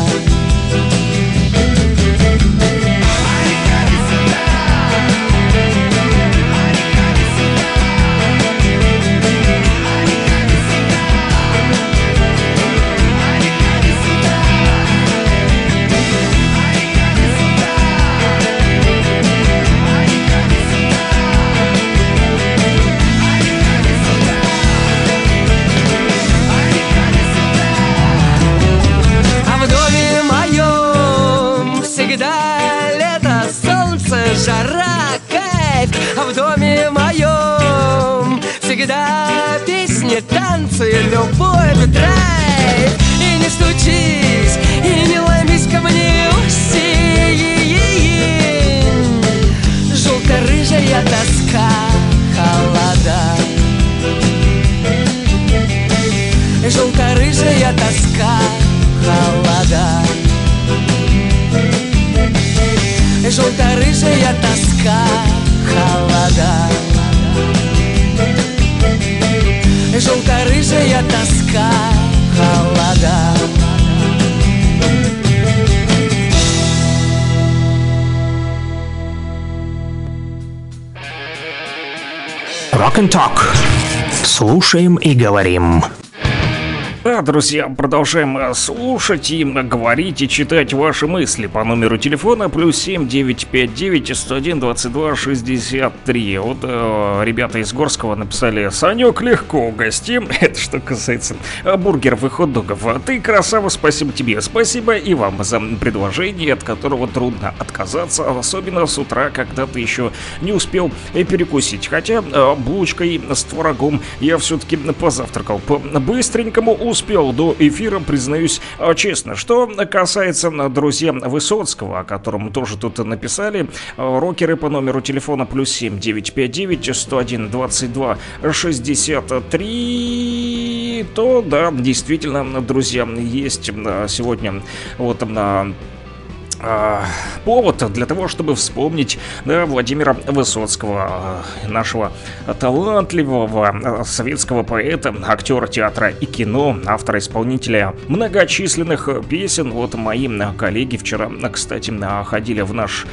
Жара, кайф, а в доме моем всегда песни, танцы, любовь, драйв. И не стучись, и не ломись ко мне, осень. Желто-рыжая тоска, холода. Желто-рыжая тоска, холода. Желто-рыжая тоска, холода. Желто-рыжая тоска, холода. Rock and Talk. Слушаем и говорим. Да, друзья, продолжаем слушать и говорить и читать ваши мысли по номеру телефона +7 959 101 22 63. Вот ребята из Горского написали: Санек, легко угостим. Это что касается бургеров и хот-догов. Ты красава, спасибо тебе. Спасибо и вам за предложение, от которого трудно отказаться, особенно с утра, когда ты еще не успел перекусить. Хотя булочкой с творогом я все-таки позавтракал по-быстренькому, успел до эфира, признаюсь честно. Что касается, друзья, Высоцкого, о котором тоже тут написали, рокеры по номеру телефона +7 959 101 22 63, то да, действительно, друзья, есть сегодня вот на повод для того, чтобы вспомнить, да, Владимира Высоцкого, нашего талантливого советского поэта, актера театра и кино, автора-исполнителя многочисленных песен. Вот мои коллеги вчера, кстати, ходили в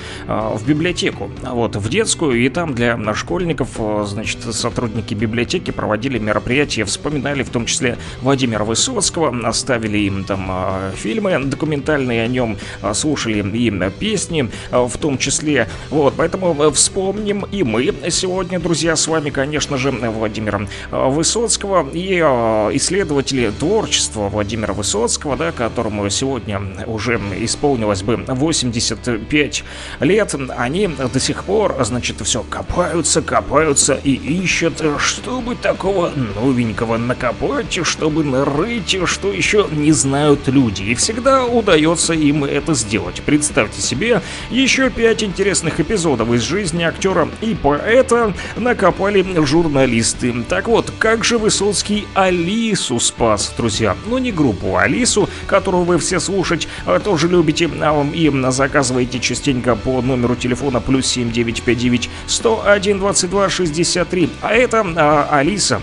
библиотеку, вот в детскую, и там для школьников, значит, сотрудники библиотеки проводили мероприятия, вспоминали в том числе Владимира Высоцкого, оставили им там фильмы документальные о нем, слушали и песни в том числе. Вот, поэтому вспомним и мы сегодня, друзья, с вами, конечно же, Владимира Высоцкого. И исследователи творчества Владимира Высоцкого, да, которому сегодня уже исполнилось бы 85 лет, они до сих пор, значит, все копаются и ищут, чтобы такого новенького накопать, чтобы нарыть, что еще не знают люди. И всегда удается им это сделать. Представьте себе, еще 5 интересных эпизодов из жизни актера и поэта накопали журналисты. Так вот, как же Высоцкий Алису спас, друзья? Ну, не группу Алису, которую вы все слушать тоже любите, и заказываете частенько по номеру телефона +7 959 101 22 63. А это Алиса.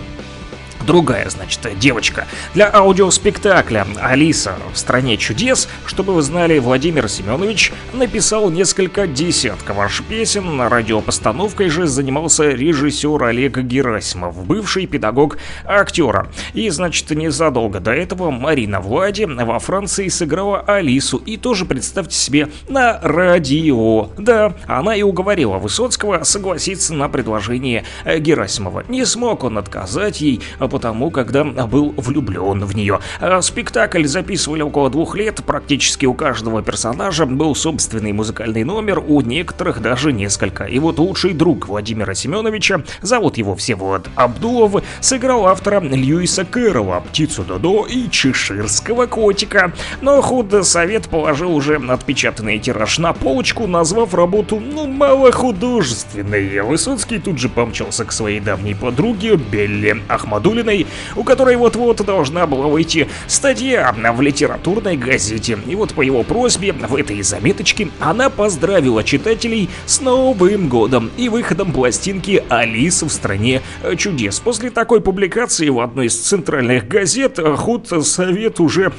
другая, значит, девочка. Для аудиоспектакля «Алиса в стране чудес», чтобы вы знали, Владимир Семенович написал несколько десятков аж песен, радиопостановкой же занимался режиссер Олег Герасимов, бывший педагог актера. И, значит, незадолго до этого Марина Влади во Франции сыграла Алису, и тоже, представьте себе, на радио. Да, она и уговорила Высоцкого согласиться на предложение Герасимова. Не смог он отказать ей, потому когда был влюблен в нее. Спектакль записывали около 2 лет, практически у каждого персонажа был собственный музыкальный номер, у некоторых даже несколько. И вот лучший друг Владимира Семеновича, зовут его Всеволод Абдулов, сыграл автора Льюиса Кэррола, птицу Додо и чеширского котика. Но худсовет положил уже отпечатанный тираж на полочку, назвав работу, малохудожественной. Высоцкий тут же помчался к своей давней подруге Белле Ахмадулиной, у которой вот-вот должна была выйти статья в литературной газете. И вот по его просьбе в этой заметочке она поздравила читателей с Новым годом и выходом пластинки «Алиса в стране чудес». После такой публикации в одной из центральных газет худсовет уже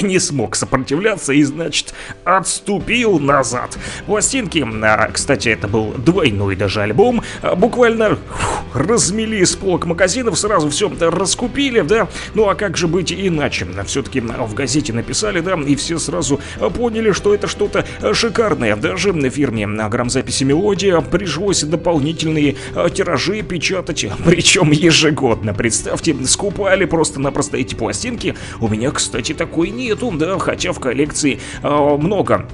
не смог сопротивляться и, значит, отступил назад. Пластинки, кстати, это был двойной даже альбом, буквально размели из полок магазинов, сразу все раскупили, да, ну а как же быть иначе? Все-таки в газете написали, да, и все сразу поняли, что это что-то шикарное. Даже на фирме на грамзаписи «Мелодия» пришлось дополнительные тиражи печатать, причем ежегодно. Представьте, скупали просто-напросто эти пластинки. У меня, кстати, такой нету, да, хотя в коллекции много.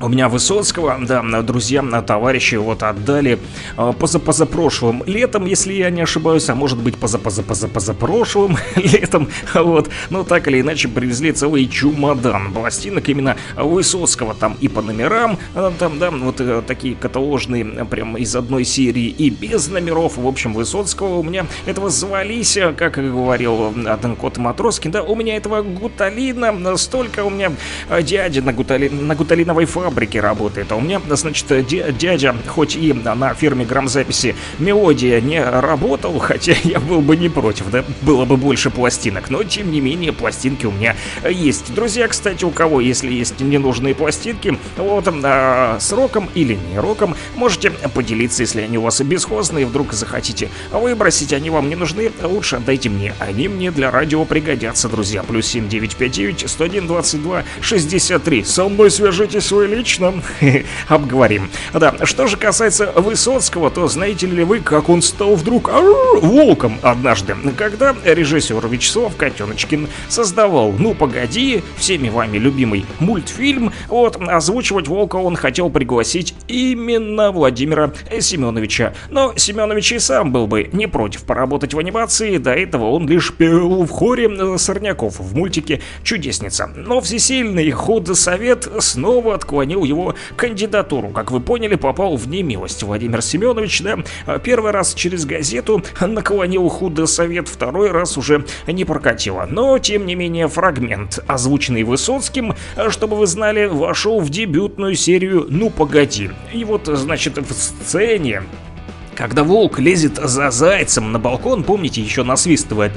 У меня Высоцкого, да, друзьям, товарищи вот отдали позапрошлым летом, если я не ошибаюсь, а может быть позапрошлым летом, вот, но так или иначе привезли целый чемодан пластинок именно Высоцкого, там и по номерам, там, да, вот такие каталожные, прям из одной серии и без номеров, в общем, Высоцкого у меня этого звались, как говорил Аденкот Матроскин, да, у меня этого гуталина, столько у меня дядя на гуталиновой фабрике работает. А у меня, значит, дядя, хоть и на фирме грамзаписи «Мелодия» не работал, хотя я был бы не против, да, было бы больше пластинок, но тем не менее пластинки у меня есть. Друзья, кстати, у кого, если есть ненужные пластинки, вот с роком или не роком, можете поделиться, если они у вас бесхозные, вдруг захотите выбросить, они вам не нужны, лучше отдайте мне, они мне для радио пригодятся, друзья. +7 959 101 22 63. Со мной свяжитесь вы лично, обговорим. Да, что же касается Высоцкого, то знаете ли вы, как он стал вдруг волком однажды, когда режиссер Вячеслав Котеночкин создавал «Ну погоди», всеми вами любимый мультфильм, вот, озвучивать волка он хотел пригласить именно Владимира Семеновича. Но Семенович и сам был бы не против поработать в анимации, до этого он лишь пел в хоре Сорняков в мультике «Чудесница». Но всесильный худсовет снова отклонил его кандидатуру. Как вы поняли, попал в немилость Владимир Семенович, да, первый раз через газету наклонил худсовет, второй раз уже не прокатило. Но, тем не менее, фрагмент, озвученный Высоцким, чтобы вы знали, вошел в дебютную серию «Ну погоди». И вот, значит, в сцене, когда волк лезет за зайцем на балкон, помните, еще насвистывает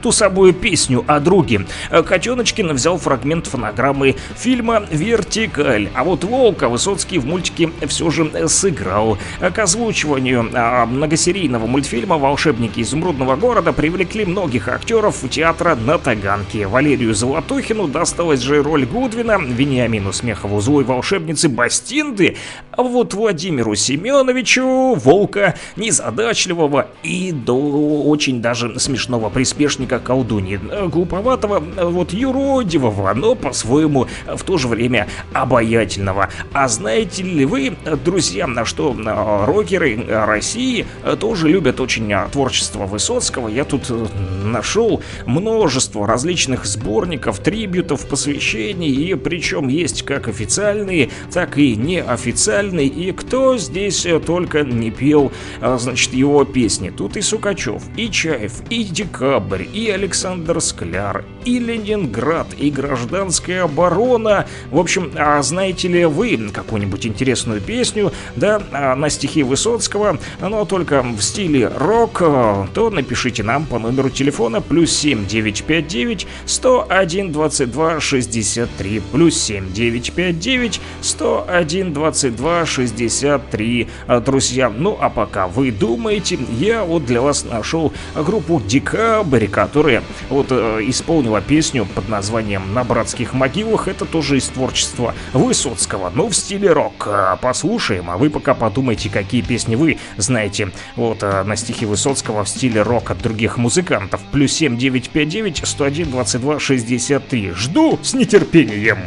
ту самую песню о друге, Котеночкин взял фрагмент фонограммы фильма «Вертикаль». А вот волка Высоцкий в мультике все же сыграл. К озвучиванию многосерийного мультфильма «Волшебники изумрудного города» привлекли многих актеров театра на Таганке. Валерию Золотухину досталась же роль Гудвина, Вениамину Смехову злой волшебницы Бастинды, а вот Владимиру Семеновичу волка незадачливого и очень даже смешного приспешника колдуньи, глуповатого, вот юродивого, но по-своему в то же время обаятельного. А знаете ли вы, друзья, на что рокеры России тоже любят очень творчество Высоцкого? Я тут нашел множество различных сборников, трибютов, посвящений, и причем есть как официальные, так и неофициальные, и кто здесь только не пел, значит, его песни. Тут и Сукачев, и Чаев, и Декабрь, и Александр Скляр, и Ленинград, и гражданская оборона. В общем, а знаете ли вы какую-нибудь интересную песню, да, на стихи Высоцкого, но только в стиле рок, то напишите нам по номеру телефона +7 959 101 22 63, +7 959 101 22 63. Друзья, ну а пока вы думаете, я вот для вас нашел группу «Декабрь», которая вот исполнила песню под названием «На братских могилах». Это тоже из творчества Высоцкого, но в стиле рок. Послушаем, а вы пока подумайте, какие песни вы знаете вот на стихи Высоцкого в стиле рок от других музыкантов. +7 959 101 22 63. Жду с нетерпением.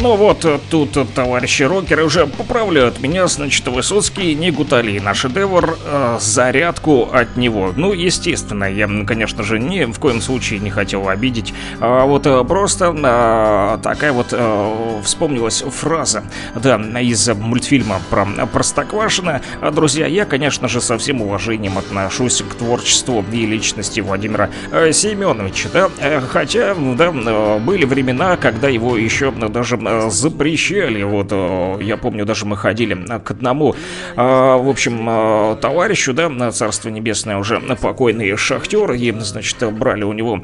Вот тут товарищи рокеры уже поправляют меня, значит, Высоцкий не гутали на шедевр, зарядку от него. Ну, естественно, я, конечно же, ни в коем случае не хотел обидеть. Просто такая вот вспомнилась фраза, да, из мультфильма про Простоквашино. Друзья, я, конечно же, со всем уважением отношусь к творчеству и личности Владимира Семеновича, да, хотя, да, были времена, когда его еще даже запрещали. Вот, я помню, даже мы ходили к одному, в общем, товарищу, да, царство небесное, уже покойный шахтер, и, значит, брали у него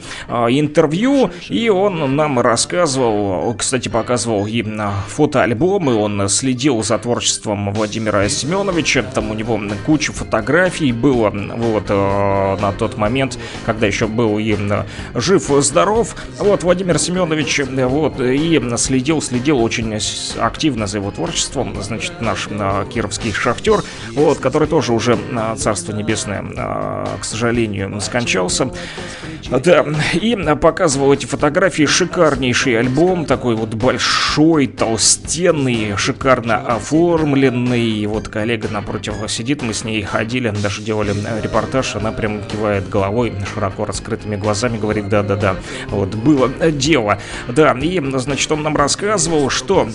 интервью, и он нам рассказывал, кстати, показывал им фотоальбомы, он следил за творчеством Владимира Семеновича, там у него куча фотографий было, вот, на тот момент, когда еще был им жив-здоров, вот, Владимир Семенович, вот, и следил очень активно за его творчеством, значит, наш кировский шахтер, вот, который тоже уже, царство небесное, к сожалению, скончался. Да, и показывал эти фотографии, шикарнейший альбом, такой вот большой, толстенный, шикарно оформленный. Вот коллега напротив сидит, мы с ней ходили, даже делали репортаж, она прям кивает головой, широко раскрытыми глазами, говорит: да-да-да, вот было дело. Да, и, значит, он нам рассказывал, что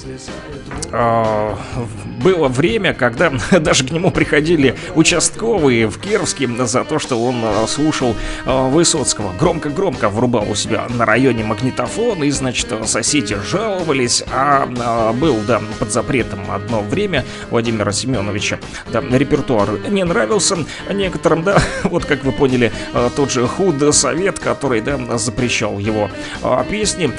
было время, когда даже к нему приходили участковые в Кировске за то, что он слушал Высоцкого. Громко-громко врубал у себя на районе магнитофон, и, значит, соседи жаловались, а был, да, под запретом одно время Владимира Семеновича. Да, репертуар не нравился некоторым, да, вот как вы поняли, тот же худсовет, который, да, запрещал его песни,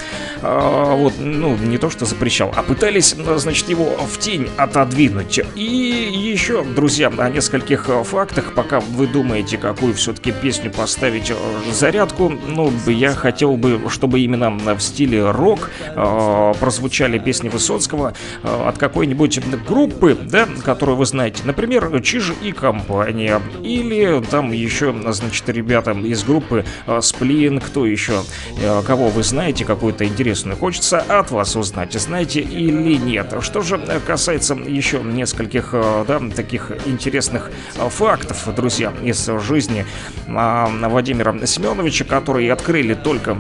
вот, ну, не то что запрещал, а пытались значит, его в тень отодвинуть. И еще, друзья, о нескольких фактах, пока вы думаете, какую все-таки песню поставить в зарядку. Ну, я хотел бы, чтобы именно в стиле рок прозвучали песни Высоцкого от какой-нибудь группы, да, которую вы знаете, например, «Чиж и компания», или там еще, значит, ребята из группы «Сплин», кто еще, кого вы знаете, какую-то интересную, хочется от вас узнать, знаете или нет. Что же касается еще нескольких, да, таких интересных фактов, друзья, из жизни Владимира Семеновича, которые открыли только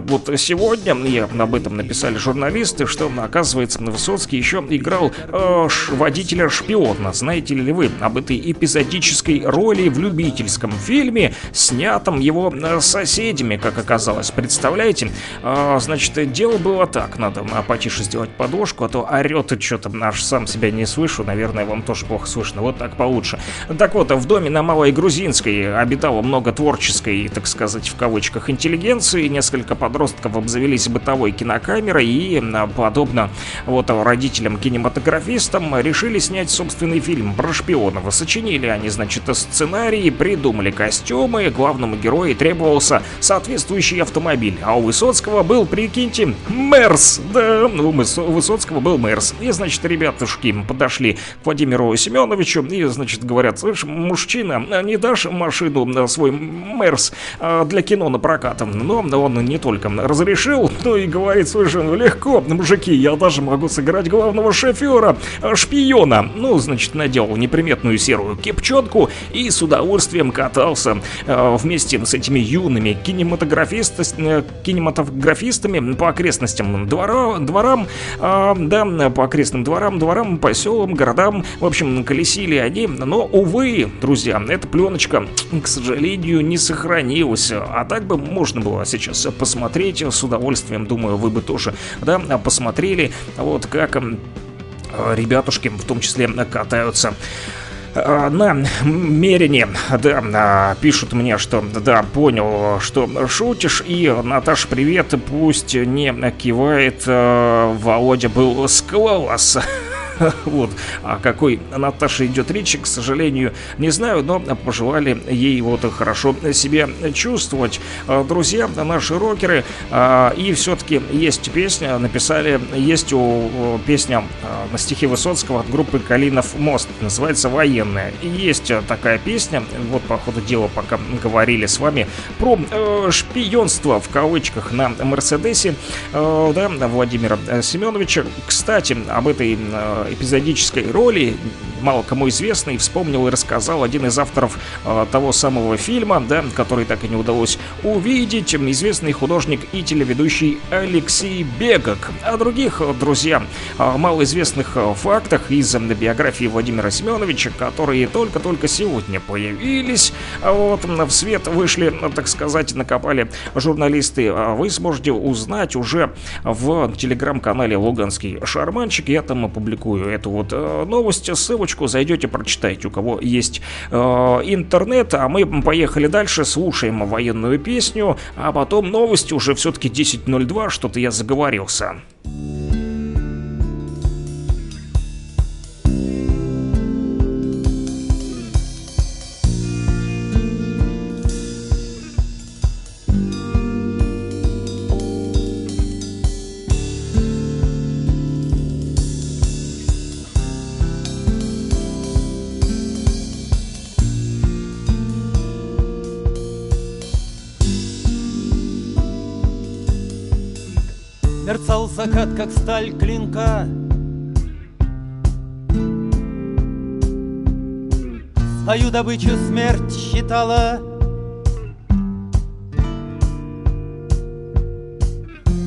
вот сегодня, и об этом написали журналисты, что, оказывается, Высоцкий еще играл водителя-шпиона. Знаете ли вы об этой эпизодической роли в любительском фильме, снятом его соседями, как оказалось, представляете? Значит, дело было так, надо потише сделать подложку, а то орет что-то, аж сам себя не слышу, наверное, вам тоже плохо слышно, вот так получше. Так вот, в доме на Малой Грузинской обитало много творческой, так сказать, в кавычках, интеллигенции, несколько подростков обзавелись бытовой кинокамерой и, подобно вот родителям-кинематографистам, решили снять собственный фильм про шпионов. Сочинили они, значит, сценарий, придумали костюмы, главному герою требовался соответствующий автомобиль, а у Высоцкого был, прикиньте, Мерс, да, у Высоцкого был Мерс. И, значит, ребятушки подошли к Владимиру Семеновичу и, значит, говорят: слышь, мужчина, не дашь машину на свой Мерс для кино на прокат? Но он не только разрешил, но и говорит: слушай, ну легко, мужики, я даже могу сыграть главного шофера, шпиона. Ну, значит, надел неприметную серую кепчонку и с удовольствием катался вместе с этими юными кинематографистами по окрестностям дворам, по селам, городам. В общем, колесили они, но, увы, друзья, эта пленочка, к сожалению, не сохранилась. А так бы можно было сейчас посмотреть с удовольствием, думаю, вы бы тоже, да, посмотрели, вот как ребятушки, в том числе, катаются на Мерине. Да, пишут мне, что да, понял, что шутишь. И, Наташ, привет, пусть не кивает, Володя был с класса. Вот, о какой Наташе идет речь, к сожалению, не знаю, но пожелали ей вот хорошо себя чувствовать. Друзья, наши рокеры, и все-таки есть песня, написали, есть песня на стихи Высоцкого от группы «Калинов мост», называется «Военная». И есть такая песня, вот по ходу дела, пока говорили с вами про шпионство, в кавычках, на «Мерседесе», да, Владимира Семеновича. Кстати, об этой эпизодической роли, мало кому известный, вспомнил и рассказал один из авторов того самого фильма, да, который так и не удалось увидеть, известный художник и телеведущий Алексей Бегок. О других, друзья, малоизвестных фактах из биографии Владимира Семеновича, которые только-только сегодня появились, вот, в свет вышли, так сказать, накопали журналисты, вы сможете узнать уже в телеграм-канале «Луганский шарманчик». Я там опубликую эту вот новость, ссылочку зайдете, прочитайте, у кого есть интернет. А мы поехали дальше, слушаем военную песню, а потом новости, уже все-таки 10:02, что-то я заговорился. Мерцал закат, как сталь клинка, свою добычу смерть считала.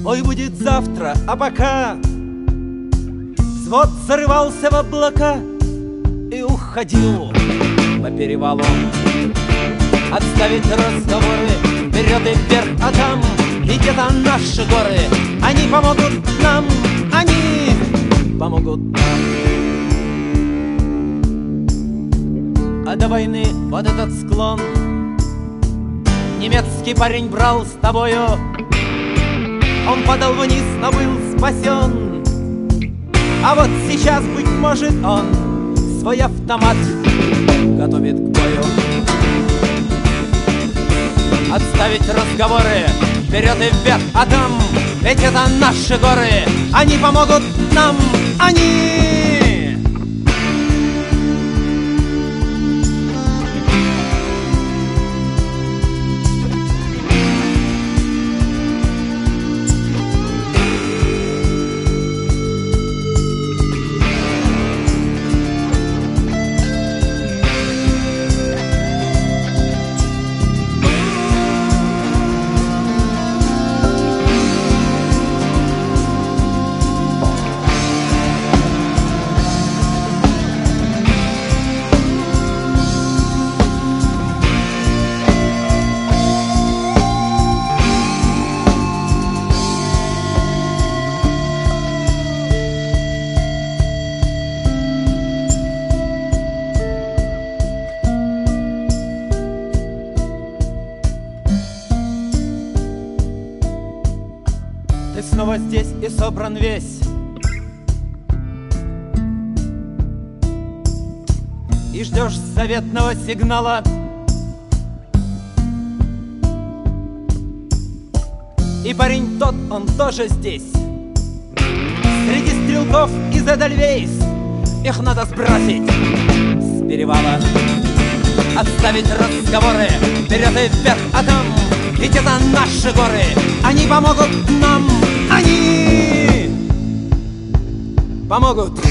Ой, будет завтра, а пока взвод зарывался в облака и уходил по перевалу. Отставить разговоры, вперед и вверх, а там где-то наши горы, они помогут нам, они помогут нам. А до войны вот этот склон немецкий парень брал с тобою. Он падал вниз, но был спасен. А вот сейчас, быть может, он свой автомат готовит к бою. Отставить разговоры вперед и вверх, а там ведь это наши горы, они помогут нам, они! Здесь и собран весь, и ждешь заветного сигнала, и парень тот, он тоже здесь, среди стрелков из Эдельвейс. Их надо сбросить с перевала. Отставить разговоры вперед и вверх, а там ведь это наши горы, они помогут нам. Они помогут.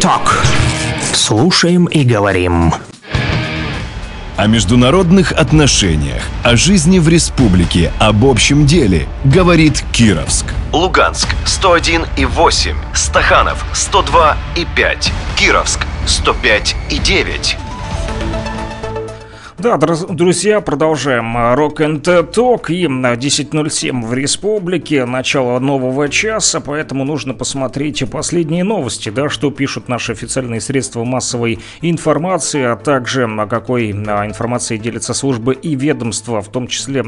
Talk. Слушаем и говорим. О международных отношениях, о жизни в республике, об общем деле говорит Кировск. Луганск 101,8, Стаханов 102,5, Кировск 105,9. Да, друзья, продолжаем Rock and Talk. Им на 10:07 в республике, начало нового часа, поэтому нужно посмотреть последние новости, да, что пишут наши официальные средства массовой информации, а также о какой информации делятся службы и ведомства, в том числе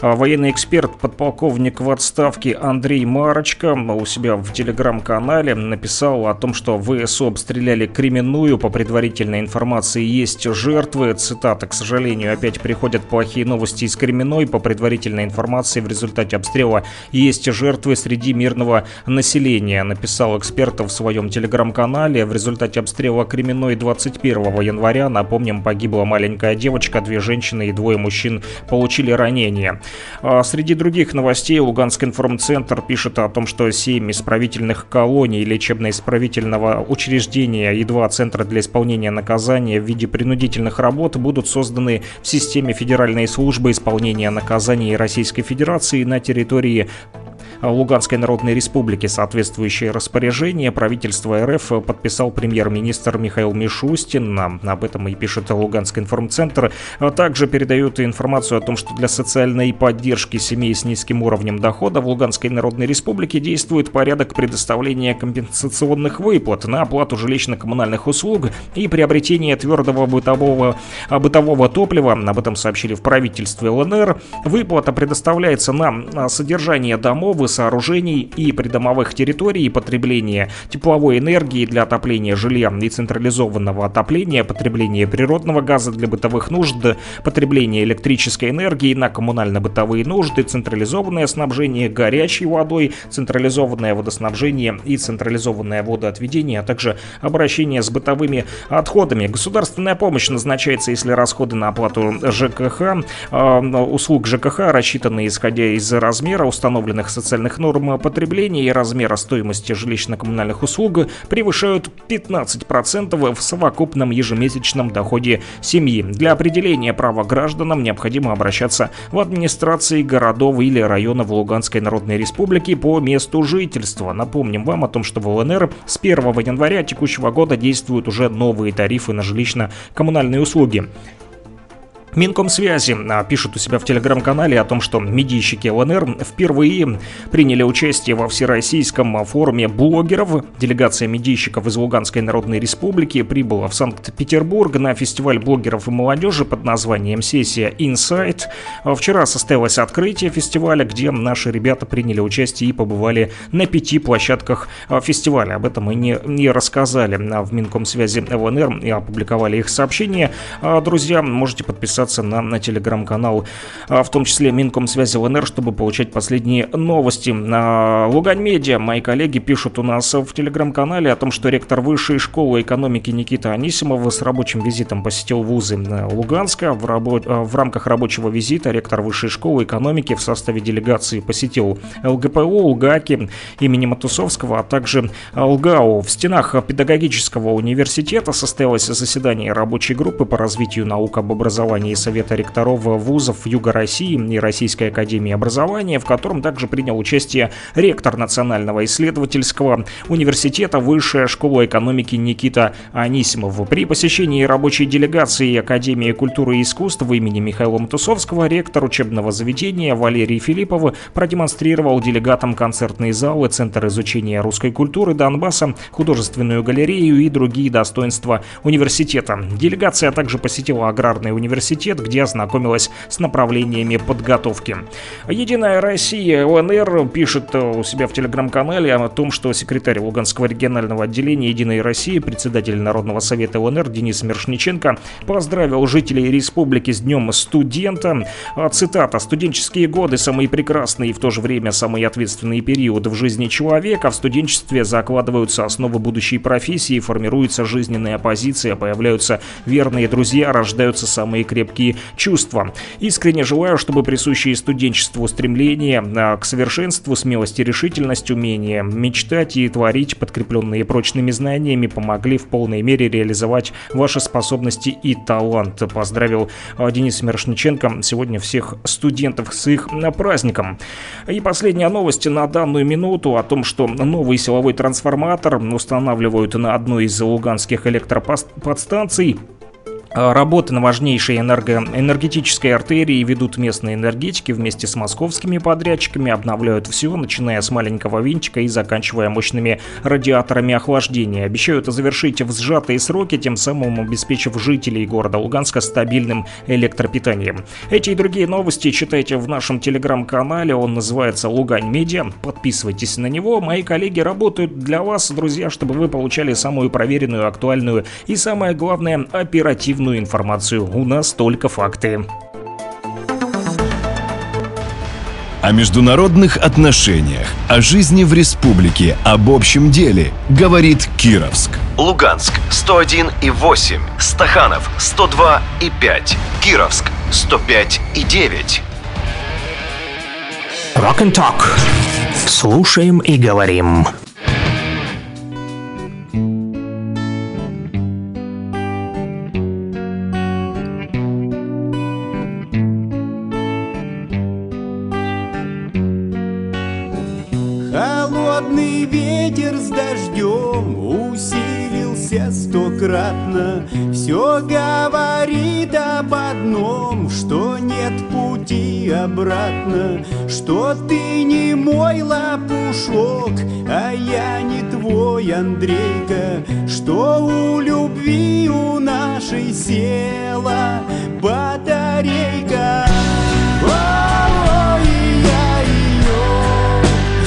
военный эксперт, подполковник в отставке Андрей Марочка у себя в телеграм-канале написал о том, что ВСУ обстреляли Кременную, по предварительной информации есть жертвы, цитата, к сожалению. К сожалению, опять приходят плохие новости из Кременной. По предварительной информации, в результате обстрела есть жертвы среди мирного населения, написал эксперт в своем телеграм-канале. В результате обстрела Кременной 21 января, напомним, погибла маленькая девочка, 2 женщины и 2 мужчин получили ранения. Среди других новостей Луганский информцентр пишет о том, что 7 исправительных колоний лечебно-исправительного учреждения и 2 центра для исполнения наказания в виде принудительных работ будут созданы в системе Федеральной службы исполнения наказаний Российской Федерации на территории Луганской Народной Республики. Соответствующее распоряжение правительства РФ подписал премьер-министр Михаил Мишустин. Об этом и пишет Луганский информцентр. Также передают информацию о том, что для социальной поддержки семей с низким уровнем дохода в Луганской Народной Республике действует порядок предоставления компенсационных выплат на оплату жилищно-коммунальных услуг и приобретение твердого бытового топлива. Об этом сообщили в правительстве ЛНР. Выплата предоставляется на содержание домов, обшивы сооружений и придомовых территорий, потребление тепловой энергии для отопления жилья и централизованного отопления, потребление природного газа для бытовых нужд, потребление электрической энергии на коммунально-бытовые нужды, централизованное снабжение горячей водой, централизованное водоснабжение и централизованное водоотведение, а также обращение с бытовыми отходами. Государственная помощь назначается, если расходы на оплату ЖКХ, услуг ЖКХ рассчитаны исходя из размера установленных социальных норм потребления и размера стоимости жилищно-коммунальных услуг превышают 15% в совокупном ежемесячном доходе семьи. Для определения права гражданам необходимо обращаться в администрации городов или районов Луганской Народной Республики по месту жительства. Напомним вам о том, что в ЛНР с 1 января текущего года действуют уже новые тарифы на жилищно-коммунальные услуги. Минкомсвязи пишет у себя в телеграм-канале о том, что медийщики ЛНР впервые приняли участие во всероссийском форуме блогеров. Делегация медийщиков из Луганской Народной Республики прибыла в Санкт-Петербург на фестиваль блогеров и молодежи под названием «Сессия Инсайт». Вчера состоялось открытие фестиваля, где наши ребята приняли участие и побывали на 5 площадках фестиваля. Об этом мы не рассказали в Минкомсвязи ЛНР и опубликовали их сообщение. Друзья, можете подписаться на телеграм-канал, в том числе Минкомсвязи ЛНР, чтобы получать последние новости. Лугань-Медиа, мои коллеги, пишут у нас в телеграм-канале о том, что ректор Высшей школы экономики Никита Анисимов с рабочим визитом посетил вузы Луганска. В рамках рабочего визита ректор Высшей школы экономики в составе делегации посетил ЛГПУ, ЛГАКИ имени Матусовского, а также ЛГАУ. В стенах педагогического университета состоялось заседание рабочей группы по развитию наук об образовании Совета ректоров вузов Юга России и Российской академии образования, в котором также принял участие ректор Национального исследовательского университета Высшая школа экономики Никита Анисимов. При посещении рабочей делегации Академии культуры и искусств имени Михаила Матусовского ректор учебного заведения Валерий Филиппов продемонстрировал делегатам концертные залы, Центр изучения русской культуры Донбасса, художественную галерею и другие достоинства университета. Делегация также посетила аграрный университет, где ознакомилась с направлениями подготовки. «Единая Россия ЛНР» пишет у себя в телеграм-канале о том, что секретарь Луганского регионального отделения «Единой России», председатель Народного совета ЛНР Денис Мирошниченко поздравил жителей республики с Днем студента. Цитата: «Студенческие годы – самый прекрасный и в то же время самый ответственный период в жизни человека. В студенчестве закладываются основы будущей профессии, формируется жизненная позиция, появляются верные друзья, рождаются самые крепкие чувства. Искренне желаю, чтобы присущие студенчеству стремление к совершенству, смелость и решительность, умение мечтать и творить, подкрепленные прочными знаниями, помогли в полной мере реализовать ваши способности и талант», — поздравил Денис Мирошниченко сегодня всех студентов с их праздником. И последняя новость на данную минуту о том, что новый силовой трансформатор устанавливают на одной из луганских электроподстанций. Работы на важнейшей энергетической артерии ведут местные энергетики вместе с московскими подрядчиками, обновляют все, начиная с маленького винтика и заканчивая мощными радиаторами охлаждения. Обещают завершить в сжатые сроки, тем самым обеспечив жителей города Луганска стабильным электропитанием. Эти и другие новости читайте в нашем телеграм-канале, он называется «Лугань-Медиа». Подписывайтесь на него, мои коллеги работают для вас, друзья, чтобы вы получали самую проверенную, актуальную и, самое главное, оперативную информацию. У нас только факты. О международных отношениях, о жизни в республике, об общем деле говорит Кировск. Луганск 101,8, Стаханов 102,5, Кировск 105,9. Rock and Talk. Слушаем и говорим. Стократно все говорит об одном, что нет пути обратно, что ты не мой лопушок, а я не твой Андрейка, что у любви у нашей села батарейка. О, и я ее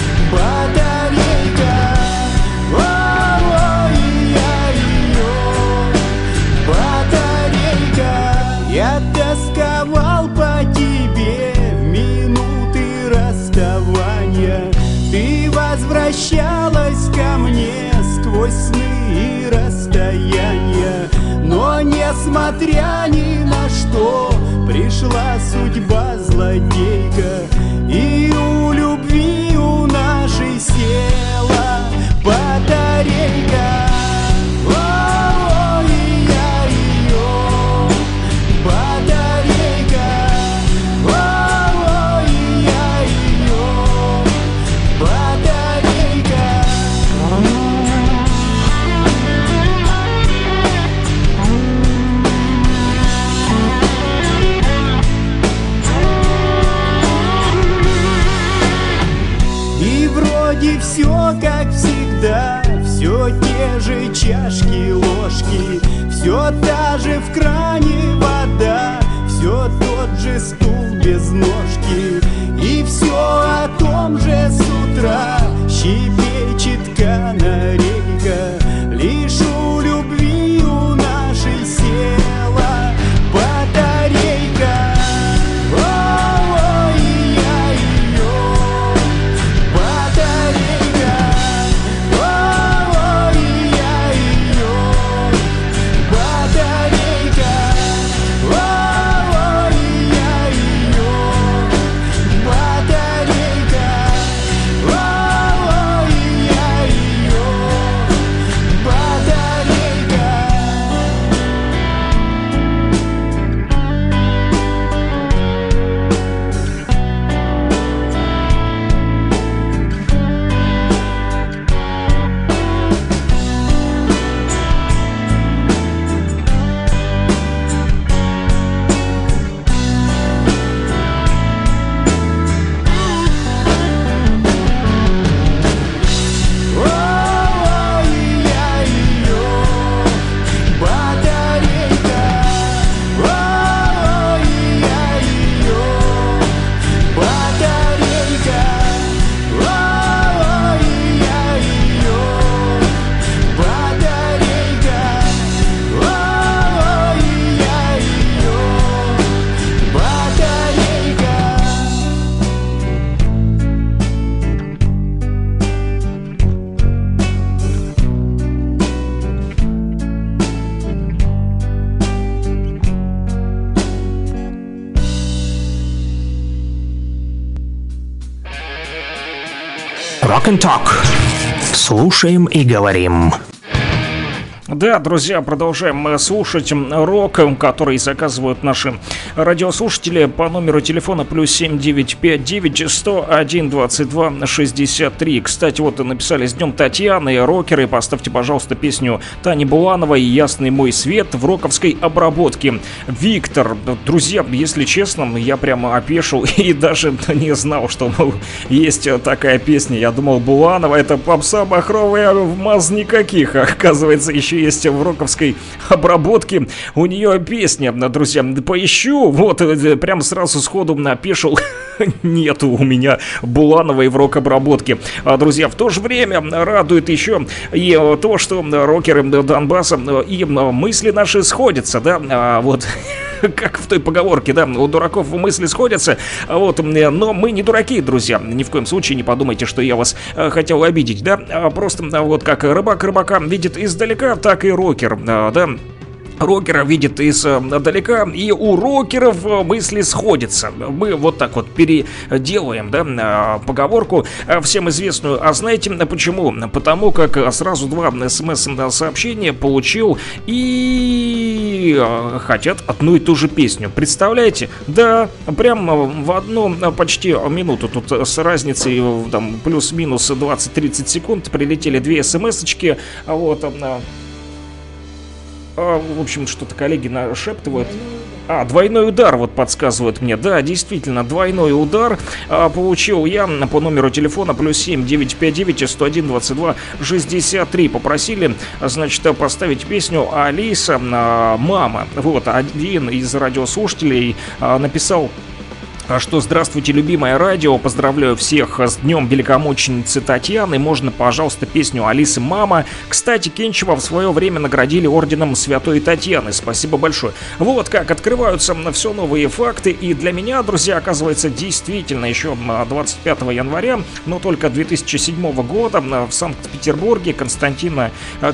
возвращалась ко мне сквозь сны и расстояния. Но несмотря ни на что, пришла судьба злодейка, и у любви у нашей села батарейка. Все как всегда, все те же чашки, ложки, все та же в кране вода, все тот же стул без ножки, и все о том же с утра щебечет канарейка. Лишь у любви у нашей села батарейка. Talk. Слушаем и говорим. Да, друзья, продолжаем мы слушать рок, который заказывают наши радиослушатели по номеру телефона +7 959 101 22 63. Кстати, вот и написали: с днем Татьяны, рокеры, поставьте, пожалуйста, песню Тани Булановой «Ясный мой свет» в роковской обработке. Виктор, друзья, если честно, я прямо опешил и даже не знал, что есть такая песня. Я думал, Буланова — это попса бахровая, маз никаких. Оказывается, еще есть в роковской обработке у нее песня, друзья. Поищу, вот, прям сразу сходу напешил. Нету у меня Булановой в рок-обработке. А, друзья, в то же время радует еще и то, что рокеры Донбасса и мысли наши сходятся, да, вот как в той поговорке, да, у дураков мысли сходятся, вот, но мы не дураки, друзья, ни в коем случае не подумайте, что я вас хотел обидеть, да, просто вот как рыбак рыбака видит издалека, так и рокер, да, рокера видит издалека, и у рокеров мысли сходятся. Мы вот так вот переделаем, да, поговорку всем известную. А знаете почему? Потому как сразу два смс-сообщения получил и хотят одну и ту же песню. Представляете? Да, прям в одну почти минуту. Тут с разницей там плюс-минус 20-30 секунд прилетели две смс-очки. Вот она. В общем, что-то коллеги нашептывают. А, двойной удар, вот подсказывают мне. Да, действительно, двойной удар получил я по номеру телефона +7 959 101 22 63. Попросили, значит, поставить песню «Алиса, мама». Вот, один из радиослушателей написал что «Здравствуйте, любимое радио», поздравляю всех с днем великомученицы Татьяны, можно, пожалуйста, песню Алисы «Мама». Кстати, Кинчева в свое время наградили орденом Святой Татьяны, спасибо большое. Вот как открываются все новые факты, и для меня, друзья, оказывается, действительно еще 25 января, но только 2007 года в Санкт-Петербурге Константина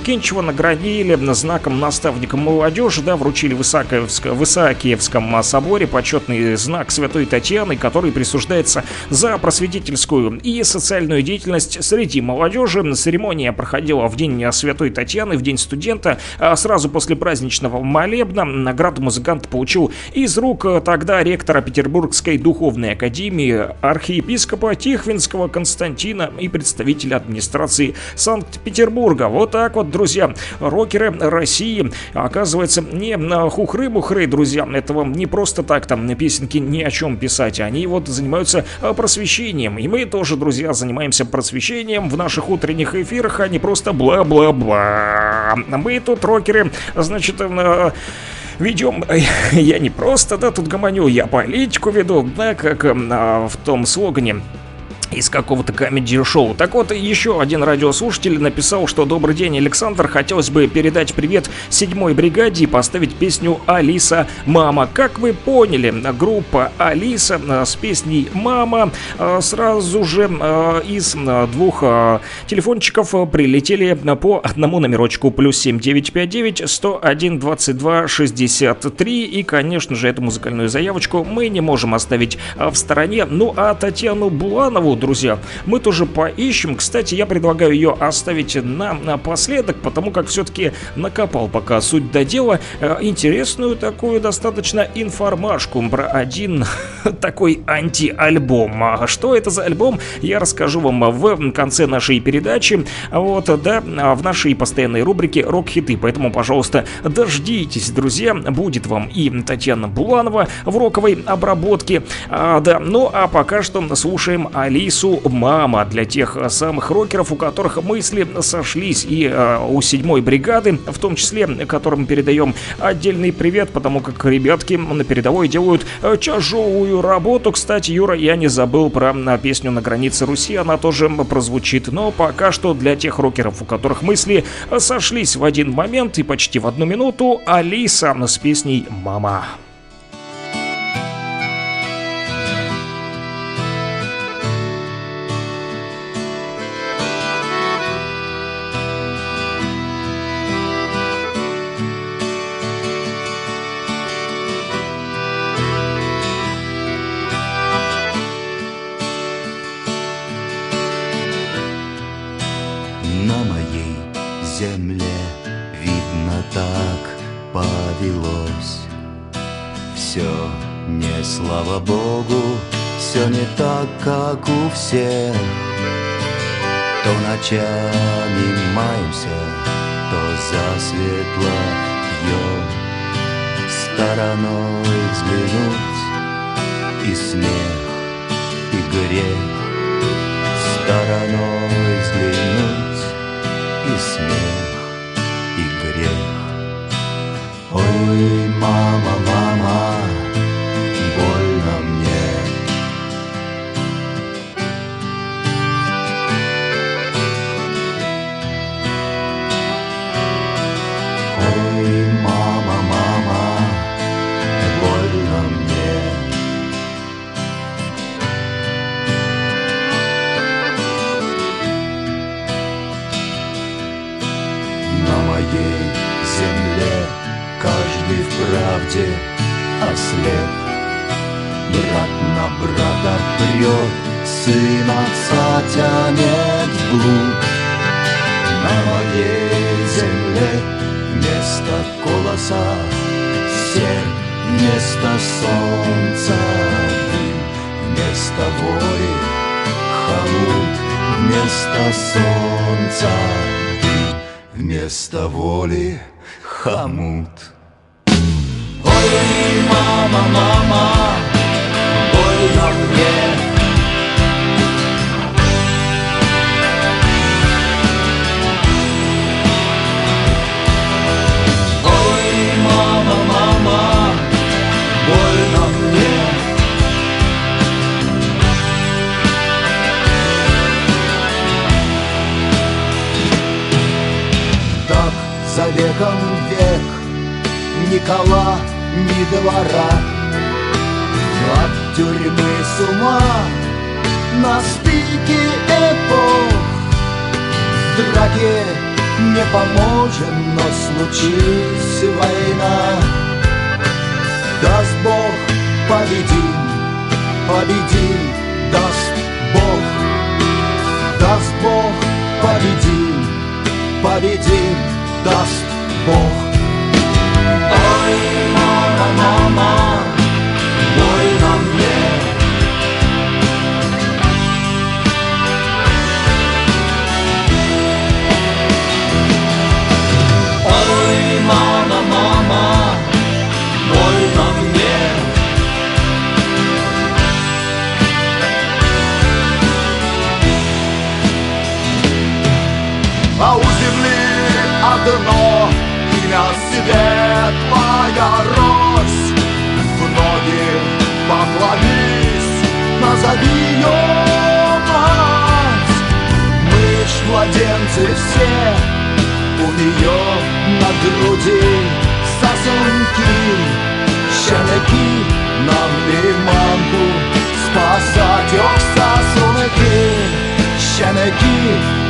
Кинчева наградили знаком наставника молодежи, да, вручили в Исаакиевском соборе почетный знак Святой Татьяны, который присуждается за просветительскую и социальную деятельность среди молодежи. Церемония проходила в день Святой Татьяны, в день студента, сразу после праздничного молебна. Награду музыкант получил из рук тогда ректора Петербургской духовной академии архиепископа Тихвинского Константина и представителя администрации Санкт-Петербурга. Вот так вот, друзья, рокеры России, оказывается, не хухры-бухры, друзья, этого не просто так там песенки ни о чем писать, они вот занимаются просвещением, и мы тоже, друзья, занимаемся просвещением в наших утренних эфирах, а не просто бла-бла-бла. Мы тут, рокеры, значит, ведем, я не просто, да, тут гомоню, я политику веду, да, как в том слогане из какого-то комедий-шоу. Так вот, еще один радиослушатель написал, что «Добрый день, Александр, хотелось бы передать привет 7-й бригаде и поставить песню «Алиса, мама». Как вы поняли, группа «Алиса» с песней «Мама» сразу же из двух телефончиков прилетели по одному номерочку +7 959 101 22 63. И, конечно же, эту музыкальную заявочку мы не можем оставить в стороне. Ну а Татьяну Буланову, друзья, мы тоже поищем. Кстати, я предлагаю ее оставить напоследок, потому как все-таки накопал пока суть до дела интересную такую достаточно информашку про один такой антиальбом. А что это за альбом, я расскажу вам в конце нашей передачи, вот, да, в нашей постоянной рубрике «Рок-хиты». Поэтому, пожалуйста, дождитесь, друзья, будет вам и Татьяна Буланова в роковой обработке, да. Ну а пока что слушаем «Алису мама» для тех самых рокеров, у которых мысли сошлись, и у 7-й бригады, в том числе, которым передаем отдельный привет, потому как ребятки на передовой делают тяжелую работу. Кстати, Юра, я не забыл про песню «На границе Руси», она тоже прозвучит, но пока что для тех рокеров, у которых мысли сошлись в один момент и почти в одну минуту, Алиса с песней «Мама». Слава Богу, все не так, как у всех. То ночами маемся, то засветло пьем. Стороной взглянуть и смех, и грех. Стороной взглянуть и смех, и грех. Ой, мама, мама, больно мне. Ой, мама, мама, больно мне. На моей земле каждый в правде ослеп. Брат на брата прет, сын отца тянет в блуд. На моей земле вместо колоса серп, вместо солнца дым, вместо вой холод, вместо солнца дым, вместо воли хомут. Ой, мама, мама, больно мне. Ой, мама, мама, больно мне. человеком век, ни кола, ни двора. От тюрьмы с ума на стыке эпох. В драке не поможем, но случись война. Даст Бог, победим, победим, даст Бог. Даст Бог, победим, победим, даст Бог. Ой, мама, мама, больно мне. Ой, мама, мама, больно мне. А у земли одно имя светлая рось. В ноги поклонись, назови ее мать. Мы ж младенцы все, у нее на груди сосунки, щенки, нам и мамку спасать, ох, сосунки, щенки,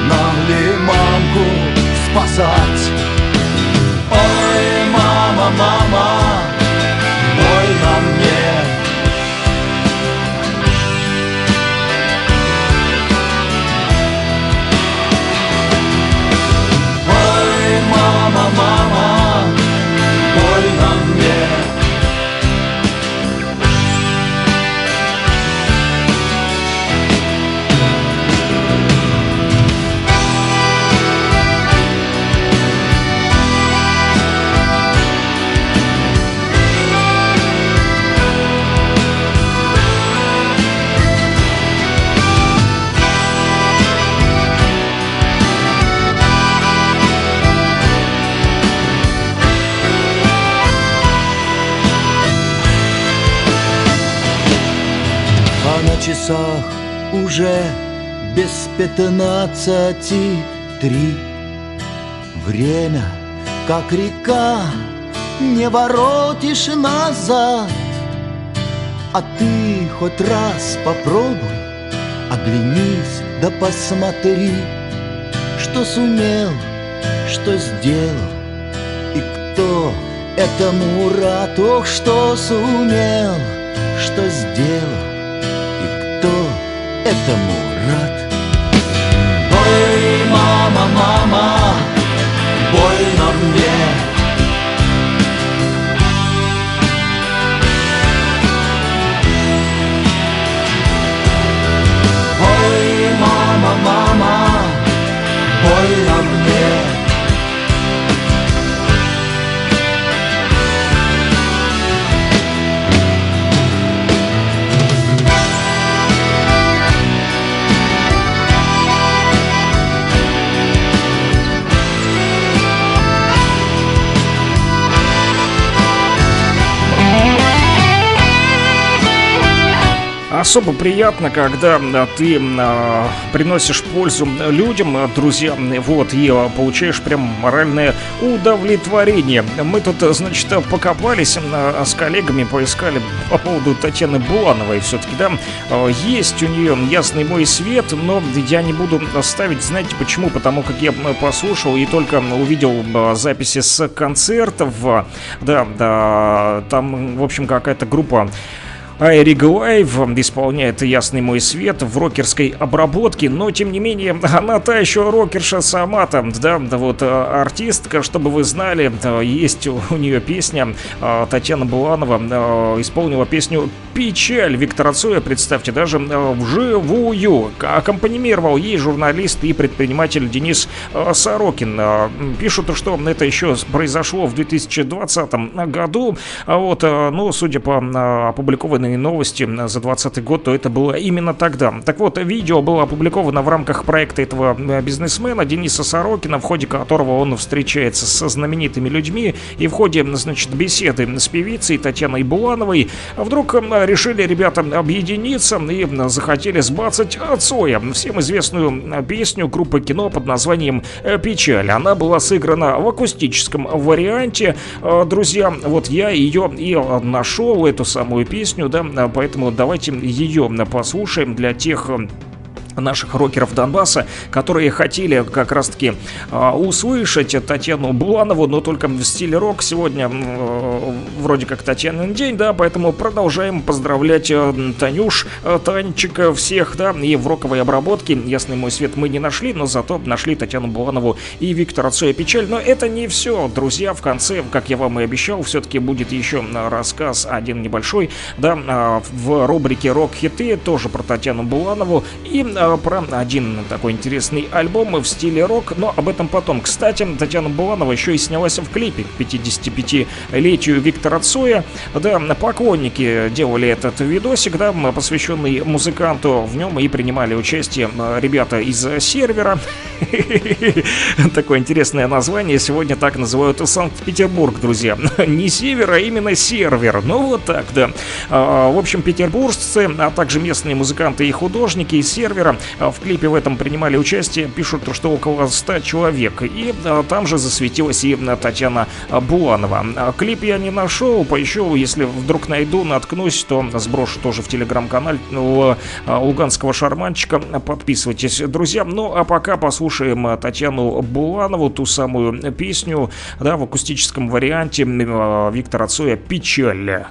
нам ли мамку спасать? Ой, мама, мама, больно мне. Ой, мама, мама, больно мне. В часах уже без 15:03. Время, как река, не воротишь назад. А ты хоть раз попробуй, оглянись да посмотри, что сумел, что сделал и кто этому рад. Ох, что сумел, что сделал, этому рад. Ой, мама, мама, больно мне. Ой, мама, мама, больно мне. Особо приятно, когда ты приносишь пользу людям, друзьям, вот, и получаешь прям моральное удовлетворение. Мы тут, значит, покопались с коллегами, поискали по поводу Татьяны Булановой. Все-таки, да, есть у нее ясный мой свет, но я не буду ставить, знаете почему? Потому как я послушал и только увидел записи с концертов. Да, там, в общем, какая-то группа Айриг Лайв исполняет «Ясный мой свет» в рокерской обработке, но, тем не менее, она та еще рокерша сама там, да, вот артистка, чтобы вы знали, есть у нее песня, Татьяна Буланова исполнила песню «Печаль» Виктора Цоя, представьте, даже вживую, аккомпанировал ей журналист и предприниматель Денис Сорокин. Пишут, что это еще произошло в 2020 году, вот, но, судя по опубликованным главные новости за 2020 год, то это было именно тогда. Так вот, видео было опубликовано в рамках проекта этого бизнесмена Дениса Сорокина, в ходе которого он встречается со знаменитыми людьми, и в ходе, значит, беседы с певицей Татьяной Булановой вдруг решили ребята объединиться и захотели сбацать Цоя, всем известную песню группы Кино под названием «Печаль». Она была сыграна в акустическом варианте. Друзья, вот я ее и нашел, эту самую песню, да, поэтому давайте ее послушаем для тех наших рокеров Донбасса, которые хотели как раз-таки услышать Татьяну Буланову, но только в стиле рок. Сегодня вроде как Татьянин день, да, поэтому продолжаем поздравлять Танюш, Танечка, всех, да, и в роковой обработке «Ясный мой свет» мы не нашли, но зато нашли Татьяну Буланову и Виктора Цоя «Печаль». Но это не все, друзья, в конце, как я вам и обещал, все-таки будет еще рассказ один небольшой, да, в рубрике «Рок-хиты» тоже про Татьяну Буланову и про один такой интересный альбом в стиле рок, но об этом потом. Кстати, Татьяна Буланова еще и снялась в клипе к 55-летию Виктора Цоя. Да, поклонники делали этот видосик, да, посвященный музыканту. В нем и принимали участие ребята из «Сервера». Такое интересное название. Сегодня так называют Санкт-Петербург, друзья. Не «Север», а именно «Сервер». Ну, вот так, да. В общем, петербуржцы, а также местные музыканты и художники из «Сервера» в клипе в этом принимали участие, пишут, что около 100 человек. И там же засветилась и Татьяна Буланова. Клип я не нашел, поищу, если вдруг найду, наткнусь, то сброшу тоже в телеграм-канал Луганского шарманчика. Подписывайтесь, друзья. Ну а пока послушаем Татьяну Буланову, ту самую песню, да, в акустическом варианте Виктора Цоя «Печаль».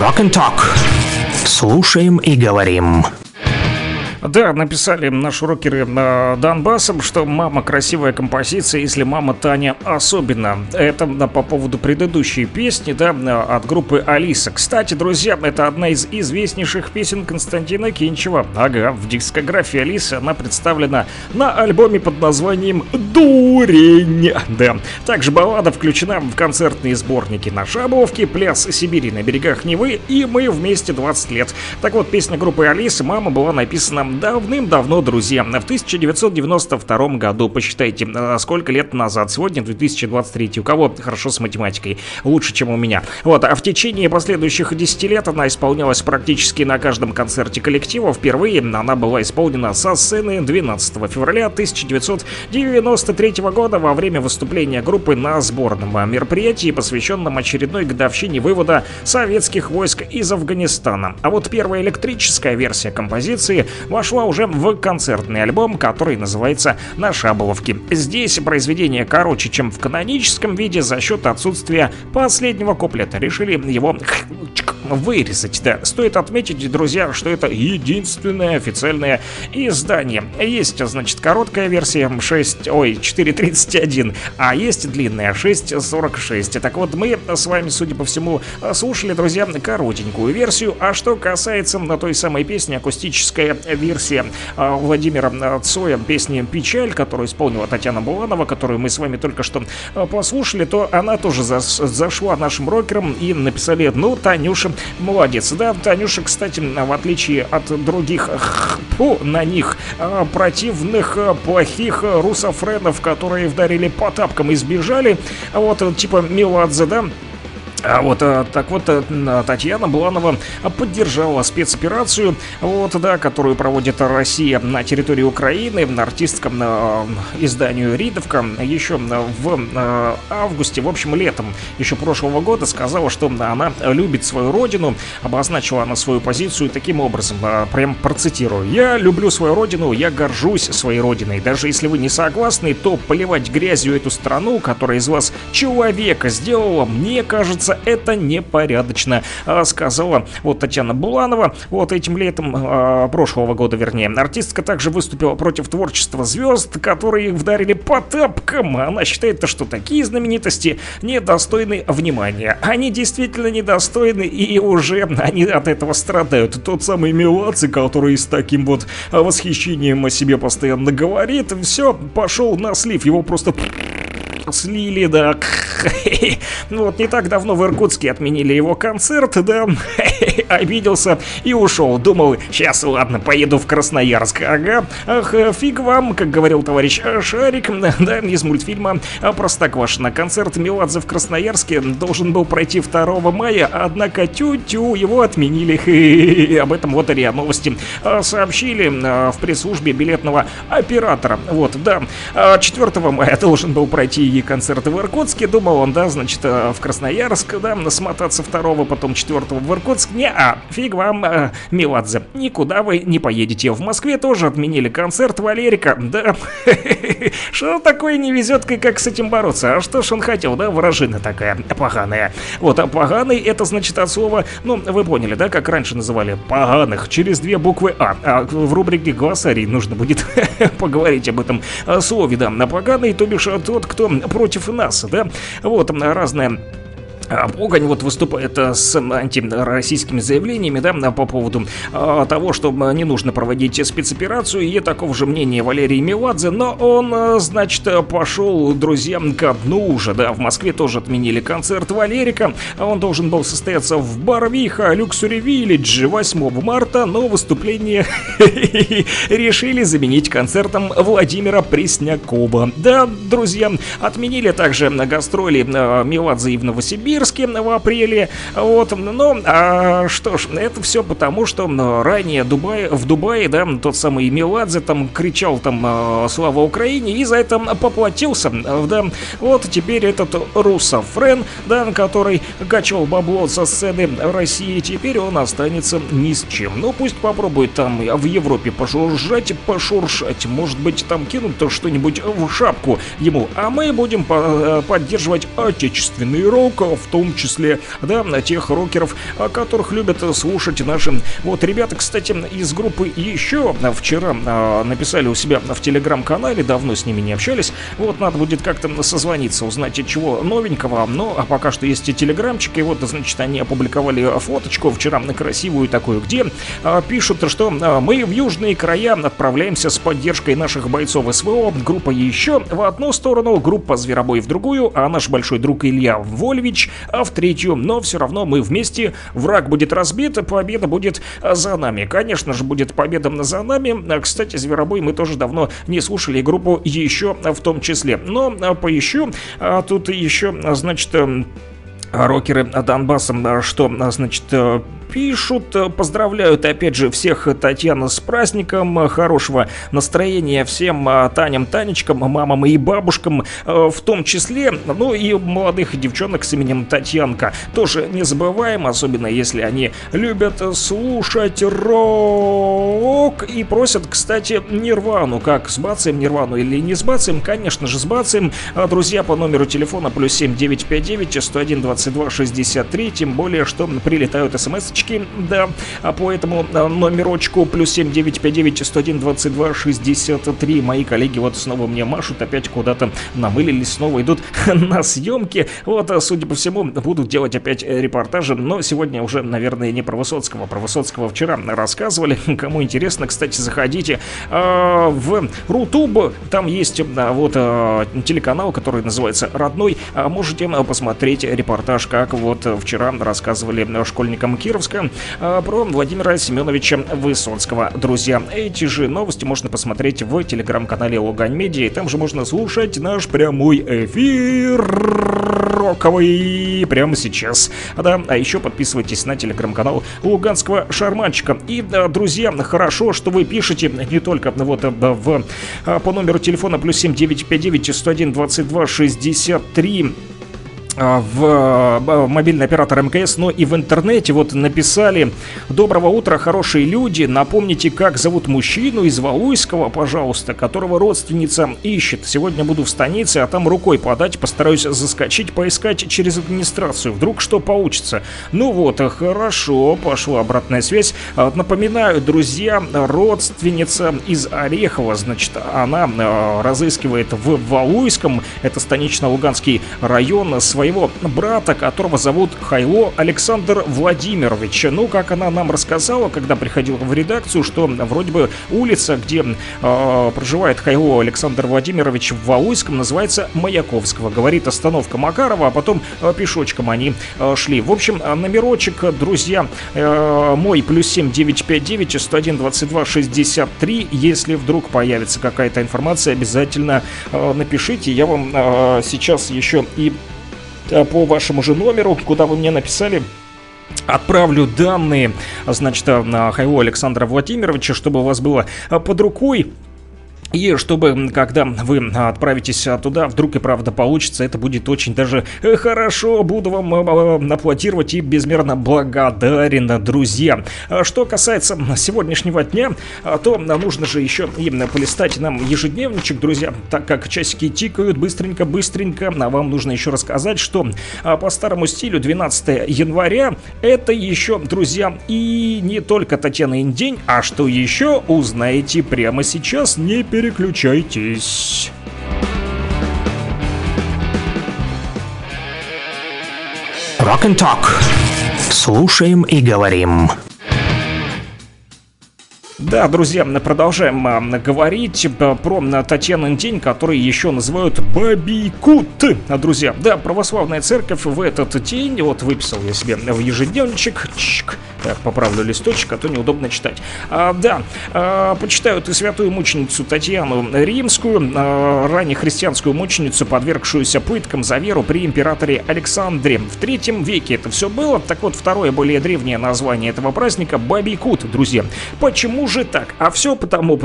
Rock and Talk. Слушаем и говорим. Да, написали наши рокеры Донбассом, что «Мама» красивая композиция, если мама Таня особенно. Это по поводу предыдущей песни, да, от группы «Алиса». Кстати, друзья, это одна из известнейших песен Константина Кинчева. Ага, в дискографии «Алиса» она представлена на альбоме под названием «Дурень». Да. Также баллада включена в концертные сборники «На Шабовке», «Пляс Сибири на берегах Невы» и «Мы вместе 20 лет». Так вот, песня группы «Алиса» «Мама» была написана давным-давно, друзья, в 1992 году. Посчитайте, сколько лет назад. Сегодня 2023. У кого хорошо с математикой? Лучше, чем у меня. Вот. А в течение последующих 10 лет она исполнялась практически на каждом концерте коллектива. Впервые она была исполнена со сцены 12 февраля 1993 года во время выступления группы на сборном мероприятии, посвященном очередной годовщине вывода советских войск из Афганистана. А вот первая электрическая версия композиции вошла уже в концертный альбом, который называется «На Шаболовке». Здесь произведение короче, чем в каноническом виде за счет отсутствия последнего куплета. Решили его вырезать. Да. Стоит отметить, друзья, что это единственное официальное издание. Есть, значит, короткая версия 4.31, а есть длинная 6.46. Так вот, мы с вами, судя по всему, слушали, друзья, коротенькую версию. А что касается на той самой песни, акустическая версия Владимира Цоя, песни «Печаль», которую исполнила Татьяна Буланова, которую мы с вами только что послушали, то она тоже зашла нашим рокерам и написали: ну, Танюша, молодец. Да, Танюша, кстати, в отличие от других на них противных, плохих русофренов, которые вдарили по тапкам и сбежали, вот типа Меладзе, да, Татьяна Буланова поддержала спецоперацию, вот, да, которую проводит Россия на территории Украины. Артистка изданию «Ридовка» еще в августе, в общем, летом еще прошлого года сказала, что она любит свою родину. Обозначила она свою позицию таким образом, прям процитирую: «Я люблю свою родину, я горжусь своей родиной. Даже если вы не согласны, то поливать грязью эту страну, которая из вас человека сделала, мне кажется, это непорядочно», сказала вот Татьяна Буланова вот этим летом, прошлого года вернее. Артистка также выступила против творчества звезд, которые вдарили по тапкам. Она считает, что такие знаменитости недостойны внимания. Они действительно недостойны, и уже они от этого страдают. Тот самый Меладзе, который с таким вот восхищением о себе постоянно говорит, все, пошел на слив, его просто... слили, да. Вот не так давно в Иркутске отменили его концерт, да. Обиделся и ушел. Думал, сейчас, ладно, поеду в Красноярск. Ага, ах, фиг вам, как говорил товарищ Шарик, да, из мультфильма «Простоквашино». Концерт Меладзе в Красноярске должен был пройти 2 мая, однако тю-тю, его отменили. Об этом вот РИА Новости сообщили в пресс-службе билетного оператора. Вот, да, 4 мая должен был пройти и концерты в Иркутске. Думал он, да, значит, в Красноярск, да, насмотаться 2-го, потом 4-го в Иркутск. Не-а, фиг вам, Меладзе, никуда вы не поедете. В Москве тоже отменили концерт Валерика, да. Что такое не везет, как с этим бороться? А что ж он хотел, да, вражина такая поганая. Вот, а поганый — это, значит, от слова, ну, вы поняли, да, как раньше называли поганых, через 2 буквы «а». А в рубрике «Глоссарий» нужно будет поговорить об этом слове, да. На поганый, то бишь тот, кто против нас, да. Вот, разное... Огонь вот выступает с антироссийскими заявлениями, да, по поводу того, что не нужно проводить спецоперацию, и такого же мнения Валерий Меладзе, но он, значит, пошел, друзья, ко дну уже, да. В Москве тоже отменили концерт Валерика, он должен был состояться в Барвиха, Люксури Виллидж 8 марта, но выступление решили заменить концертом Владимира Преснякова. Да, друзья, отменили также гастроли Меладзе и в Новосибирске в апреле, вот, но что ж, это все потому, что ранее в Дубае, да, тот самый Меладзе там кричал там «Слава Украине» и за это поплатился, да. Вот теперь этот русофрен, да, который качал бабло со сцены России, теперь он останется ни с чем. Ну, пусть попробует там в Европе пошуршать, может быть, там кинут что-нибудь в шапку ему, а мы будем поддерживать отечественный рок в том числе, да, тех рокеров, которых любят слушать наши. Вот ребята, кстати, из группы еще вчера написали у себя в телеграм-канале, давно с ними не общались. Вот надо будет как-то созвониться, узнать, чего новенького. Но а пока что есть и телеграмчик, и вот, значит, они опубликовали фоточку вчера красивую такую, где пишут, что мы в южные края отправляемся с поддержкой наших бойцов СВО. Группа еще в одну сторону, группа Зверобой в другую, а наш большой друг Илья Вольвич в третью. Но все равно мы вместе, враг будет разбит, победа будет за нами. Конечно же, будет победа за нами. Кстати, Зверобой мы тоже давно не слушали, группу еще в том числе. Но поищу, тут еще, значит, рокеры Донбасса, что, значит, пишут, поздравляют опять же всех, Татьяна, с праздником, хорошего настроения всем Таням, Танечкам, мамам и бабушкам в том числе, ну и молодых девчонок с именем Татьянка тоже не забываем, особенно если они любят слушать рок и просят, кстати, Нирвану, как с бацем, Нирвану или не с бацем, конечно же с бацем, друзья, по номеру телефона +7 959 101 22 63, тем более, что прилетают смс-очки, да, а по этому номерочку +7 959 101 22 63. Мои коллеги вот снова мне машут, опять куда-то намылились, снова идут на съемки. Вот, судя по всему, будут делать опять репортажи, но сегодня уже, наверное, не про Высоцкого. Про Высоцкого вчера рассказывали. Кому интересно, кстати, заходите в Рутуб, там есть вот телеканал, который называется «Родной». Можете посмотреть репортаж, как вот вчера рассказывали школьникам Кировска про Владимира Семеновича Высоцкого. Друзья, эти же новости можно посмотреть в телеграм-канале Лугань-Медиа, и там же можно слушать наш прямой эфир роковый прямо сейчас. Да, а еще подписывайтесь на телеграм-канал Луганского шарманчика. И, да, друзья, хорошо, что вы пишете не только вот в, по номеру телефона +7 959 101 22 63, в мобильный оператор МКС, но и в интернете. Вот написали: доброго утра, хорошие люди, напомните, как зовут мужчину из Валуйского, пожалуйста, которого родственница ищет. Сегодня буду в станице, а там рукой подать, постараюсь заскочить, поискать через администрацию, вдруг что получится. Ну вот, хорошо, пошла обратная связь. Напоминаю, друзья, родственница из Орехова, значит, она разыскивает в Валуйском, это станично-луганский район, свои его брата, которого зовут Хайло Александр Владимирович. Ну, как она нам рассказала, когда приходила в редакцию, что вроде бы улица, где проживает Хайло Александр Владимирович в Валуйском, называется Маяковского. Говорит, остановка Макарова, а потом пешочком они шли. В общем, номерочек, друзья, мой +7 959 101 22 63. Если вдруг появится какая-то информация, обязательно напишите. Я вам сейчас еще и по вашему же номеру, куда вы мне написали, отправлю данные, значит, на Хайло Александра Владимировича, чтобы у вас было под рукой. И чтобы, когда вы отправитесь туда, вдруг и правда получится, это будет очень даже хорошо. Буду вам аплодировать и безмерно благодарен, друзья. Что касается сегодняшнего дня, то нужно же еще именно полистать нам ежедневничек, друзья, так как часики тикают быстренько-быстренько. А вам нужно еще рассказать, что по старому стилю 12 января это еще, друзья, и не только Татьянин день, а что еще узнаете прямо сейчас, не перестаньте. Переключайтесь. Rock and Talk. Слушаем и говорим. Да, друзья, продолжаем говорить про Татьянин день, который еще называют Бабикут. Друзья, да, православная церковь в этот день, вот выписал я себе в ежедневничек, чик, так, поправлю листочек, а то неудобно читать. Да, почитают и святую мученицу Татьяну Римскую, ранее христианскую мученицу, подвергшуюся пыткам за веру при императоре Александре. В третьем веке это все было. Так вот, второе, более древнее название этого праздника — Бабикут, друзья. Почему же так? А все потому,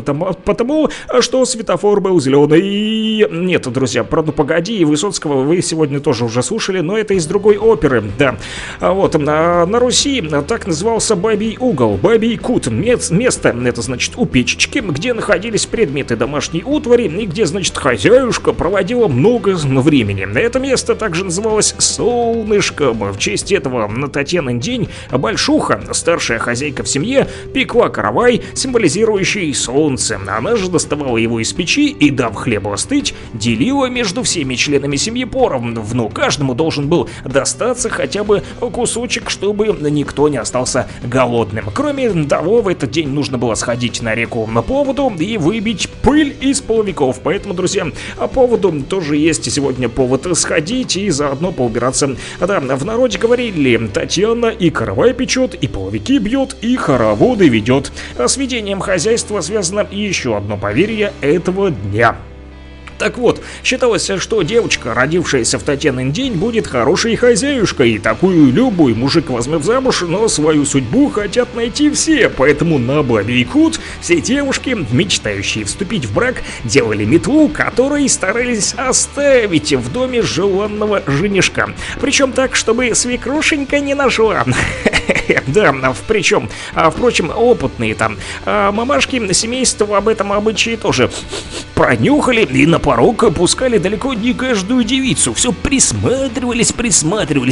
что светофор был зеленый. Нет, друзья, про «Ну погоди» и Высоцкого вы сегодня тоже уже слушали, но это из другой оперы, да. Вот, на Руси так называют назывался «Бабий угол», «Бабий кут», место, это значит у печечки, где находились предметы домашней утвари и где, значит, хозяюшка проводила много времени. Это место также называлось «Солнышком». В честь этого на Татьянин день Большуха, старшая хозяйка в семье, пекла каравай, символизирующий солнце. Она же доставала его из печи и, дав хлебу остыть, делила между всеми членами семьи поровну. Каждому должен был достаться хотя бы кусочек, чтобы никто не остался голодным. Кроме того, в этот день нужно было сходить на реку на поводу и выбить пыль из половиков. Поэтому, друзья, поводу тоже есть сегодня повод сходить и заодно поубираться. Да, в народе говорили: Татьяна и каравай печет, и половики бьет, и хороводы ведет. С ведением хозяйства связано еще одно поверье этого дня. Так вот, считалось, что девочка, родившаяся в Татьянин день, будет хорошей хозяюшкой, и такую любой мужик возьмет замуж, но свою судьбу хотят найти все, поэтому на бабий кут все девушки, мечтающие вступить в брак, делали метлу, которой старались оставить в доме желанного женишка. Причем так, чтобы свекрушенька не нашла. Да, впрочем, опытные там мамашки семейства об этом обычае тоже пронюхали и на порог пускали далеко не каждую девицу. Все присматривались,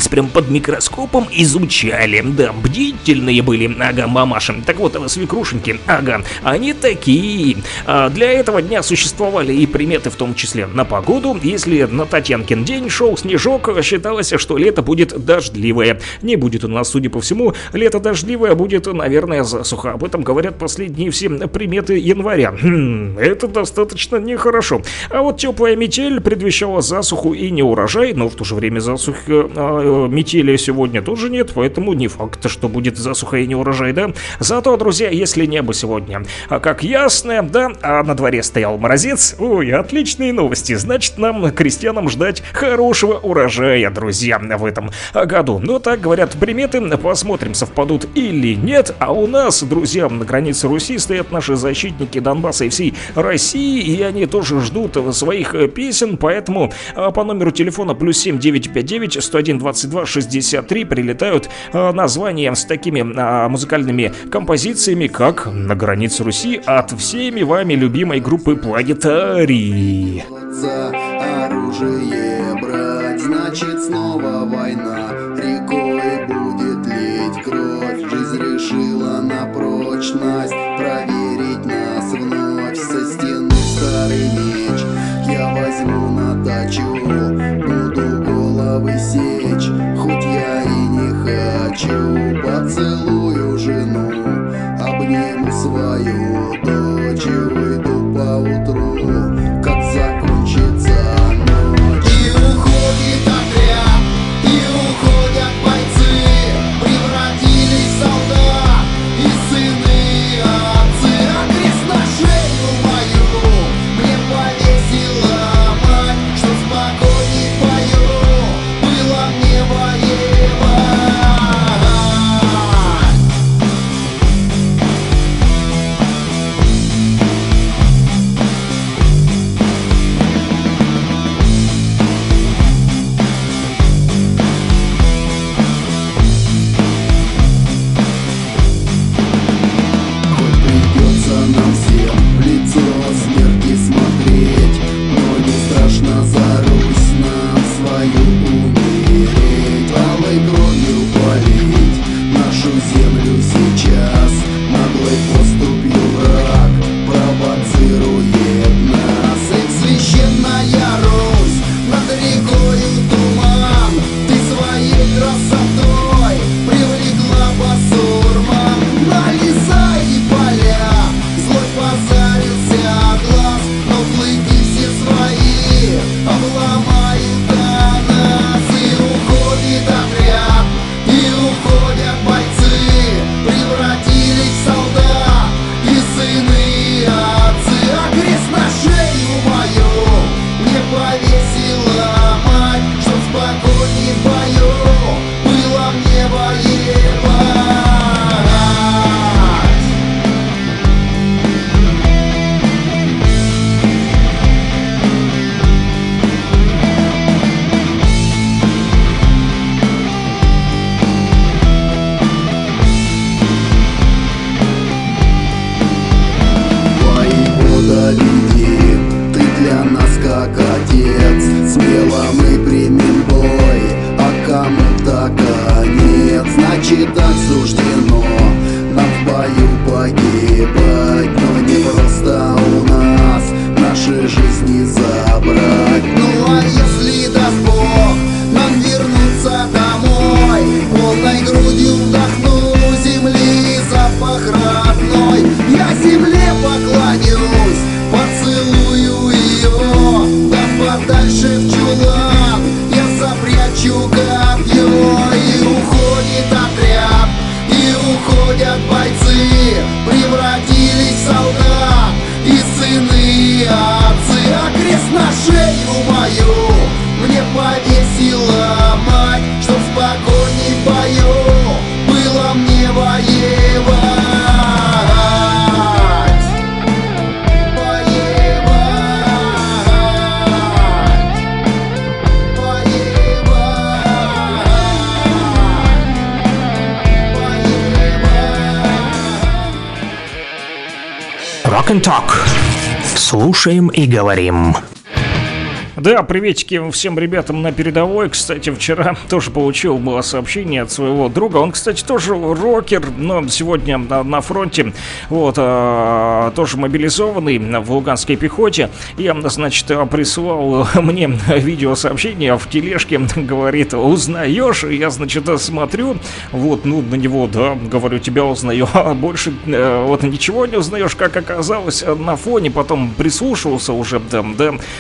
прям под микроскопом изучали. Да, бдительные были, ага, мамаши. Так вот, свекрушеньки, ага, они такие. Для этого дня существовали и приметы, в том числе на погоду. Если на Татьянкин день шел снежок, считалось, что лето будет дождливое. Не будет у нас, судя по всему, лето дождливое, будет, наверное, засуха. Об этом говорят последние все приметы января. Это достаточно нехорошо. А вот теплая метель предвещала засуху и неурожай, но в то же время засуха, метели сегодня тоже нет, поэтому не факт, что будет засуха и неурожай, да? Зато, друзья, если небо сегодня как ясное, да, а на дворе стоял морозец, ой, отличные новости, значит, нам, крестьянам, ждать хорошего урожая, друзья, в этом году. Ну, так говорят приметы, посмотрим, совпадут или нет, а у нас, друзья, на границе Руси стоят наши защитники Донбасса и всей России, и они тоже ждут своих песен, поэтому по номеру телефона +7 959 101 22 63 прилетают названия с такими музыкальными композициями, как «На границе Руси» от всеми вами любимой группы Плагетари. Оружие брать, значит, снова война. Рекой будет лить кровь. Жизнь решила на прочность проверить нас вновь. Со стены старый меч я возьму на дачу, буду головы сечь, хоть я и не хочу. Поцелую жену, обниму свою дочь, выйду поутру. Уходят бойцы, превратились в солдат и сыны. сила, мать, что спокойней пою, было мне воевать. Rock and Talk. Слушаем и говорим. Да, приветики всем ребятам на передовой. Кстати, вчера тоже получил было сообщение от своего друга. Он, кстати, тоже рокер, но сегодня на фронте. Вот, тоже мобилизованный в луганской пехоте. И, значит, прислал мне видеосообщение в тележке. Говорит, узнаешь? Я, значит, смотрю. Вот, ну, на него, да, говорю, тебя узнаю. А больше вот ничего не узнаешь, как оказалось, на фоне. Потом прислушивался уже, да,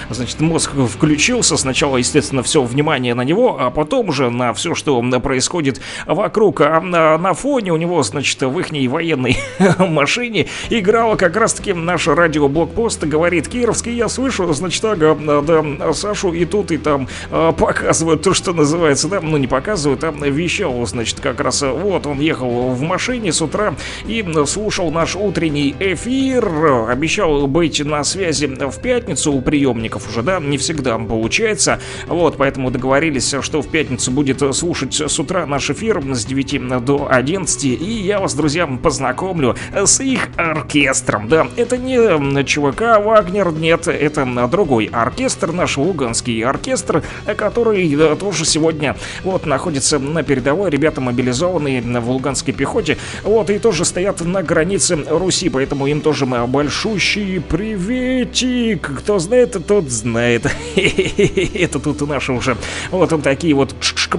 значит, мозг включился. Сначала, естественно, все внимание на него, а потом уже на все, что происходит вокруг. А на фоне у него, значит, в ихней военной машине играла как раз-таки наша радиоблокпост. Говорит Кировский, я слышу, значит, ага, да, Сашу и тут, и там показывают то, что называется, да, ну не показывают, а вещал, значит, как раз вот он ехал в машине с утра и слушал наш утренний эфир. Обещал быть на связи в пятницу у приемников уже, да, не всегда получается. Вот, поэтому договорились, что в пятницу будет слушать с утра наш эфир с 9 до 11. И я вас, друзья, познакомлю с их оркестром. Да, это не ЧВК «Вагнер», нет, это другой оркестр, наш луганский оркестр, который тоже сегодня вот находится на передовой. Ребята мобилизованные в луганской пехоте. Вот, и тоже стоят на границе Руси, поэтому им тоже большущий приветик. Кто знает, тот знает. Это тут у наши уже. Вот он такие вот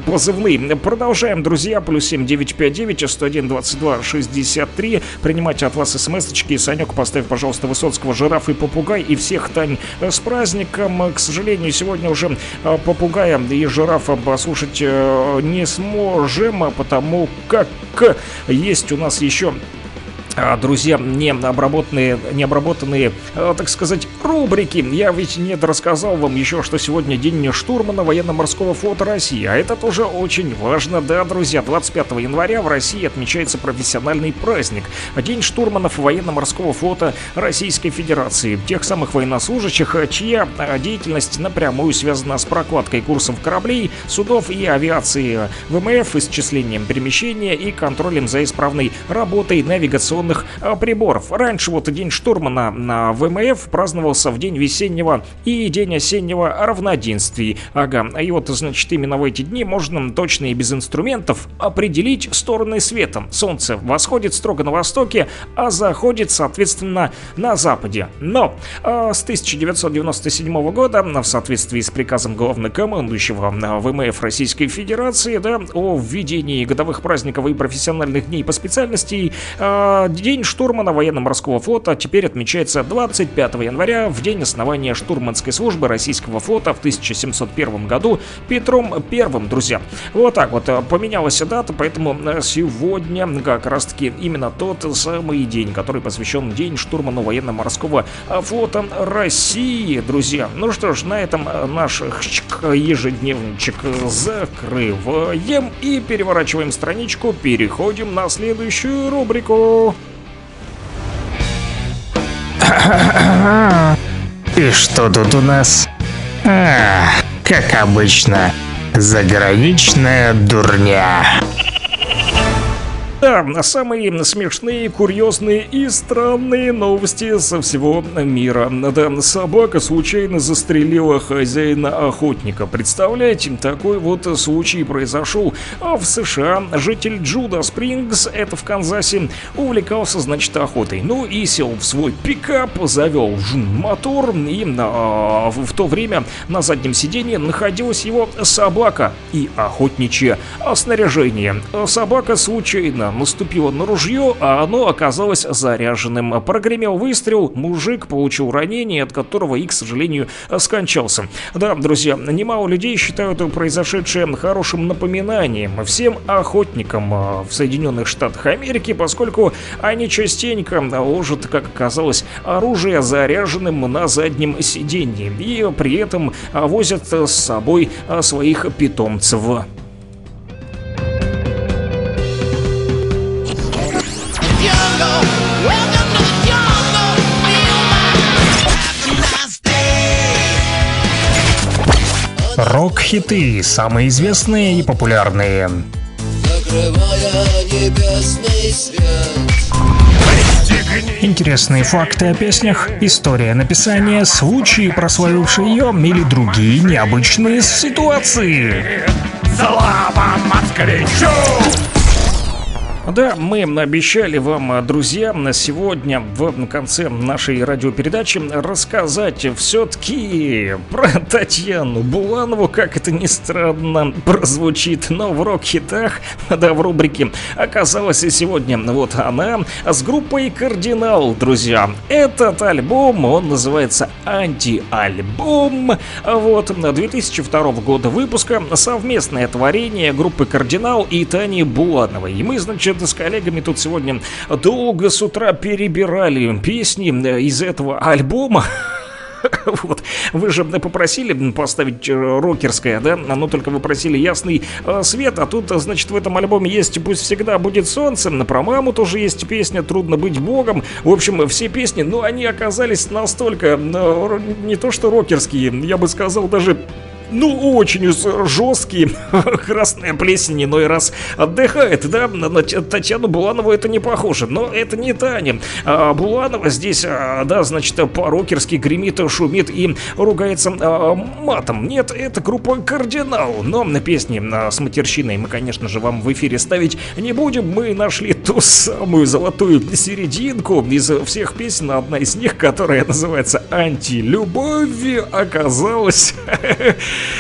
позывные. Продолжаем, друзья. Плюс 7959-101-22-63. Принимать от вас смс-очки. Санек, поставь, пожалуйста, Высоцкого, «Жираф и попугай» и всех, Тань, с праздником. К сожалению, сегодня уже попугая и жирафа послушать не сможем, потому как есть у нас еще, друзья, необработанные, так сказать, рубрики. Я ведь не рассказал вам еще, что сегодня день штурмана военно-морского флота России. А это тоже очень важно, да, друзья. 25 января в России отмечается профессиональный праздник — День штурманов военно-морского флота Российской Федерации. Тех самых военнослужащих, чья деятельность напрямую связана с прокладкой курсов кораблей, судов и авиации ВМФ, исчислением перемещения и контролем за исправной работой навигационной приборов. Раньше вот день штурмана на ВМФ праздновался в день весеннего и день осеннего равноденствий. Ага, и вот, значит, именно в эти дни можно точно и без инструментов определить стороны света. Солнце восходит строго на востоке, а заходит, соответственно, на западе. Но с 1997 года, в соответствии с приказом главнокомандующего ВМФ Российской Федерации, да, о введении годовых праздников и профессиональных дней по специальности, День штурмана военно-морского флота теперь отмечается 25 января, в день основания штурманской службы российского флота в 1701 году Петром I, друзья. Вот так вот поменялась дата, поэтому сегодня как раз-таки именно тот самый день, который посвящен День штурмана военно-морского флота России, друзья. Ну что ж, на этом наш ежедневничек закрываем и переворачиваем страничку, переходим на следующую рубрику. И что тут у нас? Как обычно, заграничная дурня. Да, самые смешные, курьезные и странные новости со всего мира. Да, собака случайно застрелила хозяина-охотника. Представляете, такой вот случай произошел в США. Житель Джуда Спрингс, это в Канзасе, увлекался, значит, охотой. Ну и сел в свой пикап, завел мотор, и в то время на заднем сиденье находилась его собака и охотничье снаряжение. Собака случайно наступила на ружье, а оно оказалось заряженным. Прогремел выстрел, мужик получил ранение, от которого и, к сожалению, скончался. Да, друзья, немало людей считают произошедшее хорошим напоминанием всем охотникам в Соединенных Штатах Америки, поскольку они частенько ложат, как оказалось, оружие заряженным на заднем сиденье и при этом возят с собой своих питомцев. Рок-хиты, самые известные и популярные. Интересные факты о песнях, история написания, случаи, прославившие ее, или другие необычные ситуации. Да, мы обещали вам, друзья, сегодня в конце нашей радиопередачи рассказать все-таки про Татьяну Буланову, как это ни странно прозвучит, но в рок-хитах, да, в рубрике оказалась и сегодня вот она с группой «Кардинал», друзья. Этот альбом, он называется «Анти-альбом», вот, 2002 года выпуска, совместное творение группы «Кардинал» и Тани Булановой. И мы, значит, с коллегами тут сегодня долго с утра перебирали песни из этого альбома. Вот, вы же попросили поставить рокерское, да? Но только вы просили «Ясный свет», а тут, значит, в этом альбоме есть «Пусть всегда будет солнце», про маму тоже есть песня, «Трудно быть богом». В общем, все песни, но они оказались настолько не то что рокерские, я бы сказал, даже... ну, очень жесткие, красная плесень иной раз отдыхает, да, на Татьяну Буланову это не похоже, но это не Таня. Буланова здесь, да, значит, по-рокерски гремит, шумит и ругается матом. Нет, это группа «Кардинал», но на песни с матерщиной мы, конечно же, вам в эфире ставить не будем. Мы нашли ту самую золотую серединку из всех песен, одна из них, которая называется «Антилюбовь», оказалась...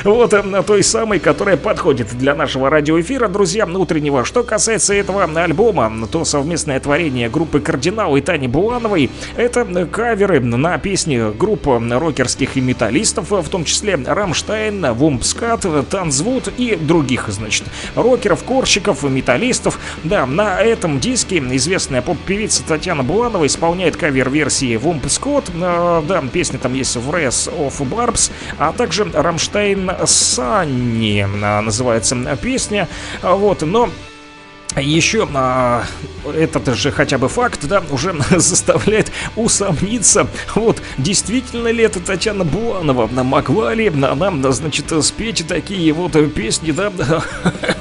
вот на той самой, которая подходит для нашего радиоэфира, друзья, утреннего. Что касается этого альбома, то совместное творение группы «Кардинал» и Тани Булановой — это каверы на песни групп рокерских и металлистов, в том числе «Rammstein», «Wumpscut», «Танзвуд» и других, значит, рокеров, корщиков, металлистов. Да, на этом диске известная поп-певица Татьяна Буланова исполняет кавер-версии «Wumpscut», да, песни там есть в «Wrath of Barbs», а также «Рамштайн Санни» называется песня, вот, но... еще этот же хотя бы факт, да, уже заставляет усомниться, вот, действительно ли это Татьяна Буланова, могла ли она, значит, спеть такие вот песни, да,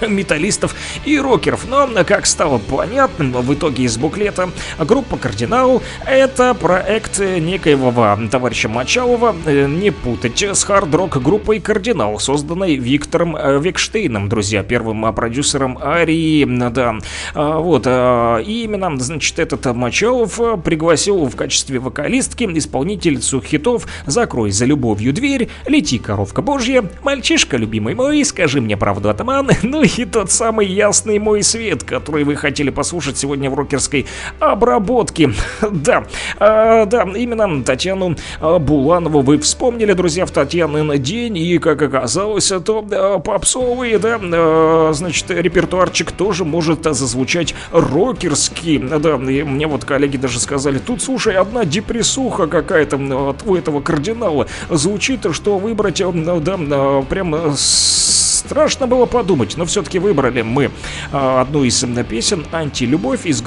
металлистов и рокеров. Но, как стало понятным в итоге из буклета, группа «Кардинал» — это проект некоего товарища Мочалова, не путать с хард-рок группой «Кардинал», созданной Виктором Векштейном, друзья, первым продюсером арии, да. Вот, и именно, значит, этот Мочалов пригласил в качестве вокалистки исполнительницу хитов «Закрой за любовью дверь», «Лети, коровка божья», «Мальчишка, любимый мой», «Скажи мне правду, атаман», ну и тот самый «Ясный мой свет», который вы хотели послушать сегодня в рокерской обработке. Да, да, именно Татьяну Буланову вы вспомнили, друзья, в Татьянин день, и, как оказалось, то попсовый, да, значит, репертуарчик тоже может зазвучать рокерски. Да, и мне вот коллеги даже сказали: тут, слушай, одна депрессуха какая-то у этого «Кардинала» звучит, что выбрать, да, прям страшно было подумать, но все-таки выбрали мы одну из песен «Антилюбовь» из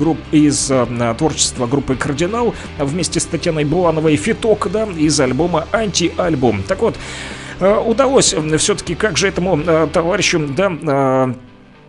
творчества группы «Кардинал» вместе с Татьяной Булановой, фиток, да, из альбома «Антиальбом». Так вот, удалось все-таки, как же этому товарищу, да,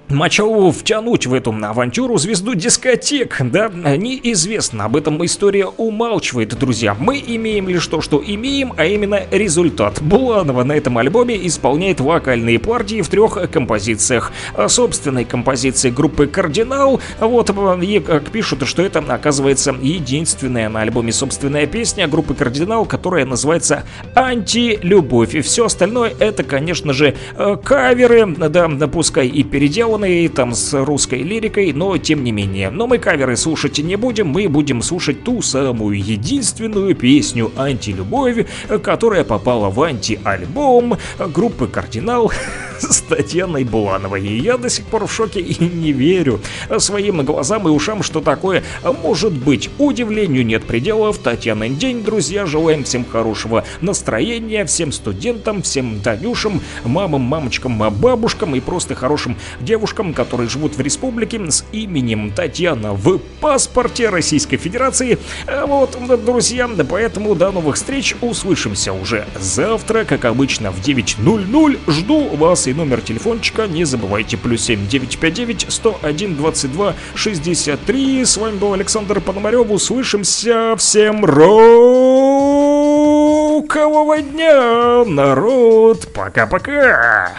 Мочалову втянуть в эту авантюру звезду дискотек, да, неизвестно. Об этом история умалчивает, друзья. Мы имеем лишь то, что имеем, а именно результат. Буланова на этом альбоме исполняет вокальные партии в 3 композициях. Собственной композиции группы «Кардинал», вот, и пишут, что это, оказывается, единственная на альбоме собственная песня группы «Кардинал», которая называется «Антилюбовь». И все остальное — это, конечно же, каверы, да, пускай и переделаны, традиционный, там с русской лирикой, но тем не менее. Но мы каверы слушать не будем, мы будем слушать ту самую единственную песню «Антилюбовь», которая попала в антиальбом группы «Кардинал» с Татьяной Булановой. И я до сих пор в шоке и не верю своим глазам и ушам, что такое может быть. Удивлению нет пределов. Татьянин день, друзья, желаем всем хорошего настроения, всем студентам, всем Танюшам, мамам, мамочкам, бабушкам и просто хорошим девушкам, которые живут в республике с именем Татьяна в паспорте Российской Федерации. Вот, друзья, поэтому до новых встреч, услышимся уже завтра, как обычно, в 9:00. Жду вас и номер телефончика, не забывайте, +7 959 101 22 63. С вами был Александр Потомарев, услышимся, всем рокового дня, народ, пока-пока!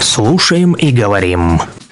Слушаем и говорим.